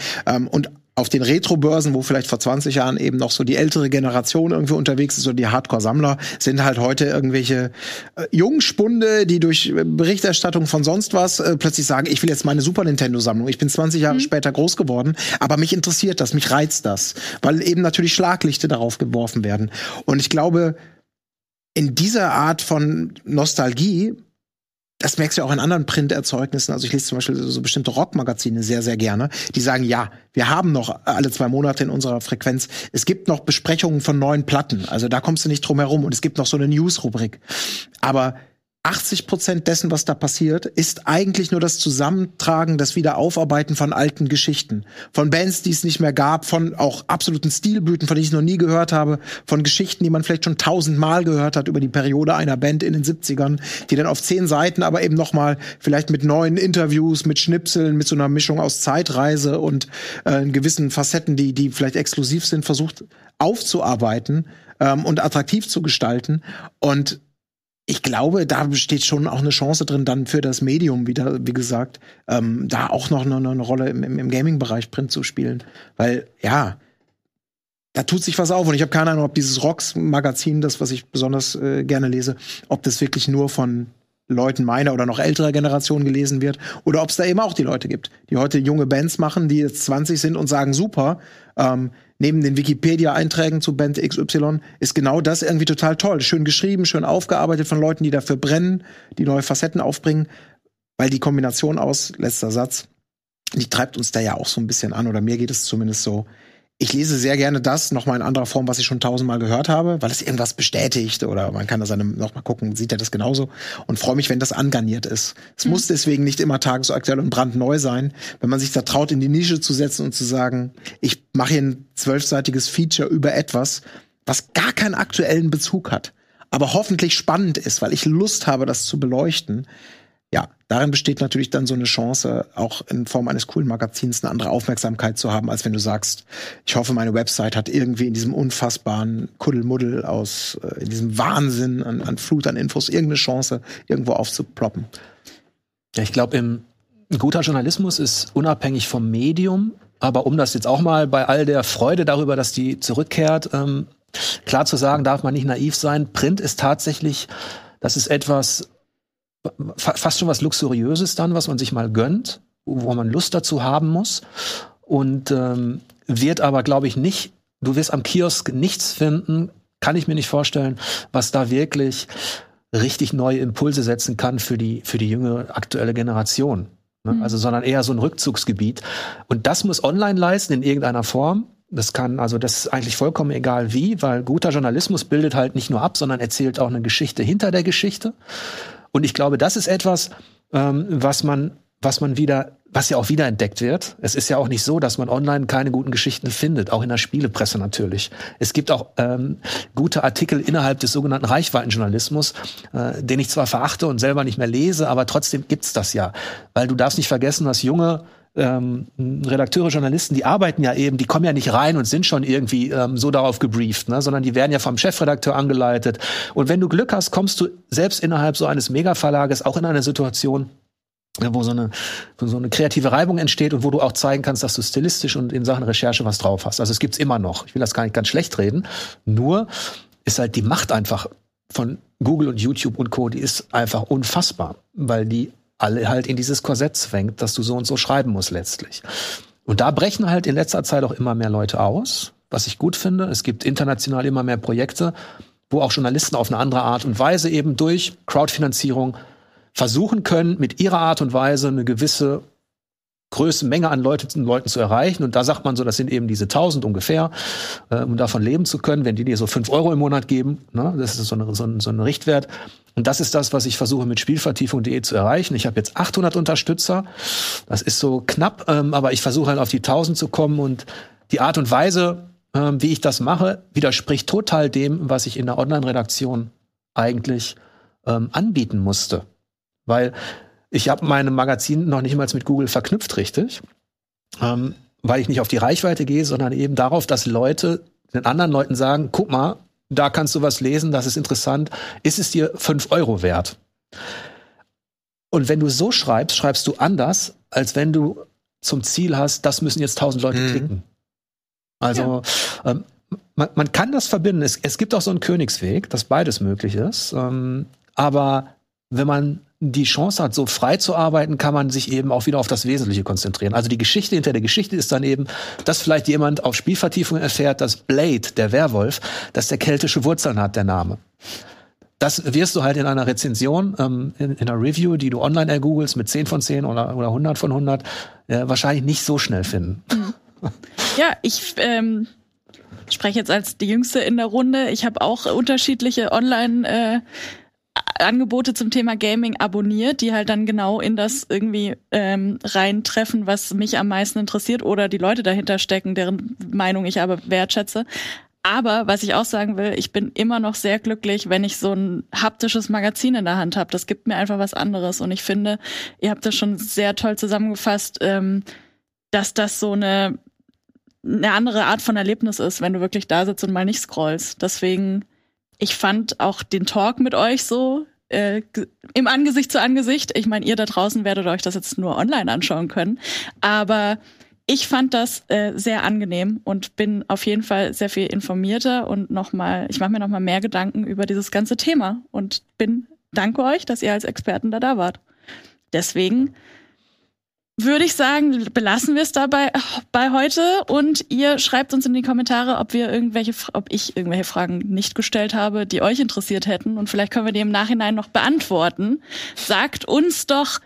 und auf den Retro-Börsen, wo vielleicht vor 20 Jahren eben noch so die ältere Generation irgendwie unterwegs ist oder die Hardcore-Sammler, sind halt heute irgendwelche Jungspunde, die durch Berichterstattung von sonst was plötzlich sagen, ich will jetzt meine Super-Nintendo-Sammlung, ich bin 20 Jahre später groß geworden, aber mich interessiert das, mich reizt das, weil eben natürlich Schlaglichter darauf geworfen werden. Und ich glaube, in dieser Art von Nostalgie, das merkst du ja auch in anderen Printerzeugnissen. Also ich lese zum Beispiel so bestimmte Rockmagazine sehr, sehr gerne. Die sagen, ja, wir haben noch alle 2 Monate in unserer Frequenz. Es gibt noch Besprechungen von neuen Platten. Also da kommst du nicht drum herum. Und es gibt noch so eine News-Rubrik. Aber 80% dessen, was da passiert, ist eigentlich nur das Zusammentragen, das Wiederaufarbeiten von alten Geschichten. Von Bands, die es nicht mehr gab, von auch absoluten Stilblüten, von denen ich noch nie gehört habe, von Geschichten, die man vielleicht schon 1000-mal gehört hat über die Periode einer Band in den 70ern, die dann auf 10 Seiten aber eben nochmal vielleicht mit neuen Interviews, mit Schnipseln, mit so einer Mischung aus Zeitreise und gewissen Facetten, die vielleicht exklusiv sind, versucht aufzuarbeiten und attraktiv zu gestalten. Und ich glaube, da besteht schon auch eine Chance drin, dann für das Medium wieder, wie gesagt, da auch noch eine Rolle im Gaming-Bereich Print zu spielen. Weil, ja, da tut sich was auf. Und ich habe keine Ahnung, ob dieses Rocks-Magazin, das, was ich besonders gerne lese, ob das wirklich nur von Leuten meiner oder noch älterer Generation gelesen wird. Oder ob es da eben auch die Leute gibt, die heute junge Bands machen, die jetzt 20 sind und sagen, super, neben den Wikipedia-Einträgen zu Band XY ist genau das irgendwie total toll. Schön geschrieben, schön aufgearbeitet von Leuten, die dafür brennen, die neue Facetten aufbringen. Weil die Kombination aus, letzter Satz, die treibt uns da ja auch so ein bisschen an. Oder mir geht es zumindest so. Ich lese sehr gerne das, nochmal in anderer Form, was ich schon 1000-mal gehört habe, weil es irgendwas bestätigt oder man kann das dann nochmal gucken, sieht er das genauso und freue mich, wenn das angarniert ist. Es muss deswegen nicht immer tagesaktuell und brandneu sein, wenn man sich da traut, in die Nische zu setzen und zu sagen, ich mache hier ein 12-seitiges Feature über etwas, was gar keinen aktuellen Bezug hat, aber hoffentlich spannend ist, weil ich Lust habe, das zu beleuchten. Ja, Darin besteht natürlich dann so eine Chance, auch in Form eines coolen Magazins eine andere Aufmerksamkeit zu haben, als wenn du sagst, ich hoffe, meine Website hat irgendwie in diesem unfassbaren Kuddelmuddel aus, in diesem Wahnsinn an Flut an Infos irgendeine Chance, irgendwo aufzuploppen. Ja, ich glaube, guter Journalismus ist unabhängig vom Medium, aber um das jetzt auch mal bei all der Freude darüber, dass die zurückkehrt, klar zu sagen, darf man nicht naiv sein. Print ist tatsächlich, das ist etwas, fast schon was Luxuriöses dann, was man sich mal gönnt, wo man Lust dazu haben muss. Und wird aber, glaube ich, nicht, du wirst am Kiosk nichts finden, kann ich mir nicht vorstellen, was da wirklich richtig neue Impulse setzen kann für die jüngere, aktuelle Generation. Ne? Mhm. Also, sondern eher so ein Rückzugsgebiet. Und das muss online leisten in irgendeiner Form. Das kann, also das ist eigentlich vollkommen egal wie, weil guter Journalismus bildet halt nicht nur ab, sondern erzählt auch eine Geschichte hinter der Geschichte. Und ich glaube, das ist etwas, was ja auch wiederentdeckt wird. Es ist ja auch nicht so, dass man online keine guten Geschichten findet, auch in der Spielepresse natürlich. Es gibt auch gute Artikel innerhalb des sogenannten Reichweitenjournalismus, den ich zwar verachte und selber nicht mehr lese, aber trotzdem gibt's das ja. Weil du darfst nicht vergessen, dass junge Redakteure, Journalisten, die arbeiten ja eben, die kommen ja nicht rein und sind schon irgendwie so darauf gebrieft, ne? Sondern die werden ja vom Chefredakteur angeleitet. Und wenn du Glück hast, kommst du selbst innerhalb so eines Mega-Verlages auch in eine Situation, wo so eine kreative Reibung entsteht und wo du auch zeigen kannst, dass du stilistisch und in Sachen Recherche was drauf hast. Also es gibt's immer noch. Ich will das gar nicht ganz schlecht reden. Nur ist halt die Macht einfach von Google und YouTube und Co., die ist einfach unfassbar, weil die alle halt in dieses Korsett zwängt, dass du so und so schreiben musst letztlich. Und da brechen halt in letzter Zeit auch immer mehr Leute aus, was ich gut finde. Es gibt international immer mehr Projekte, wo auch Journalisten auf eine andere Art und Weise eben durch Crowdfinanzierung versuchen können, mit ihrer Art und Weise eine gewisse größere Menge an Leuten zu erreichen. Und da sagt man so, das sind eben diese 1000 ungefähr, um davon leben zu können, wenn die dir so 5 € im Monat geben. Ne? Das ist so ein Richtwert. Und das ist das, was ich versuche mit Spielvertiefung.de zu erreichen. Ich habe jetzt 800 Unterstützer. Das ist so knapp, aber ich versuche halt auf die 1000 zu kommen. Und die Art und Weise, wie ich das mache, widerspricht total dem, was ich in der Online-Redaktion eigentlich anbieten musste. Weil ich habe meine Magazin noch nicht mal mit Google verknüpft, richtig? Weil ich nicht auf die Reichweite gehe, sondern eben darauf, dass Leute den anderen Leuten sagen, guck mal, da kannst du was lesen, das ist interessant. Ist es dir 5 € wert? Und wenn du so schreibst, schreibst du anders, als wenn du zum Ziel hast, das müssen jetzt 1000 Leute klicken. Also ja. Man kann das verbinden. Es gibt auch so einen Königsweg, dass beides möglich ist. Aber wenn man die Chance hat, so frei zu arbeiten, kann man sich eben auch wieder auf das Wesentliche konzentrieren. Also die Geschichte hinter der Geschichte ist dann eben, dass vielleicht jemand auf Spielvertiefung erfährt, dass Blade, der Werwolf, dass der keltische Wurzeln hat, der Name. Das wirst du halt in einer Rezension, in einer Review, die du online ergoogelst, mit 10 von 10 oder 100 von 100, wahrscheinlich nicht so schnell finden. Ja, ich spreche jetzt als die Jüngste in der Runde. Ich habe auch unterschiedliche Online- Angebote zum Thema Gaming abonniert, die halt dann genau in das irgendwie reintreffen, was mich am meisten interessiert oder die Leute dahinter stecken, deren Meinung ich aber wertschätze. Aber was ich auch sagen will, ich bin immer noch sehr glücklich, wenn ich so ein haptisches Magazin in der Hand habe. Das gibt mir einfach was anderes und ich finde, ihr habt das schon sehr toll zusammengefasst, dass das so eine andere Art von Erlebnis ist, wenn du wirklich da sitzt und mal nicht scrollst. Deswegen ich fand auch den Talk mit euch so im Angesicht zu Angesicht. Ich meine, ihr da draußen werdet euch das jetzt nur online anschauen können. Aber ich fand das sehr angenehm und bin auf jeden Fall sehr viel informierter und ich mache mir nochmal mehr Gedanken über dieses ganze Thema und danke euch, dass ihr als Experten da wart. Deswegen würde ich sagen, belassen wir es dabei bei heute und ihr schreibt uns in die Kommentare, ob ich irgendwelche Fragen nicht gestellt habe, die euch interessiert hätten und vielleicht können wir die im Nachhinein noch beantworten. Sagt uns doch,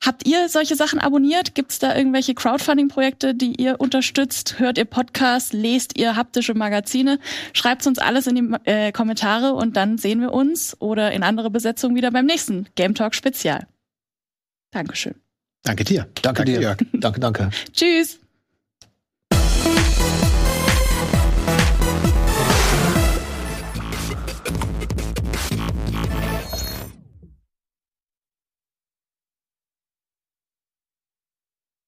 habt ihr solche Sachen abonniert? Gibt's da irgendwelche Crowdfunding-Projekte, die ihr unterstützt? Hört ihr Podcasts? Lest ihr haptische Magazine? Schreibt's uns alles in die Kommentare und dann sehen wir uns oder in andere Besetzung wieder beim nächsten Game Talk Spezial. Dankeschön. Danke dir. Danke dir. Jörg. Danke. Tschüss.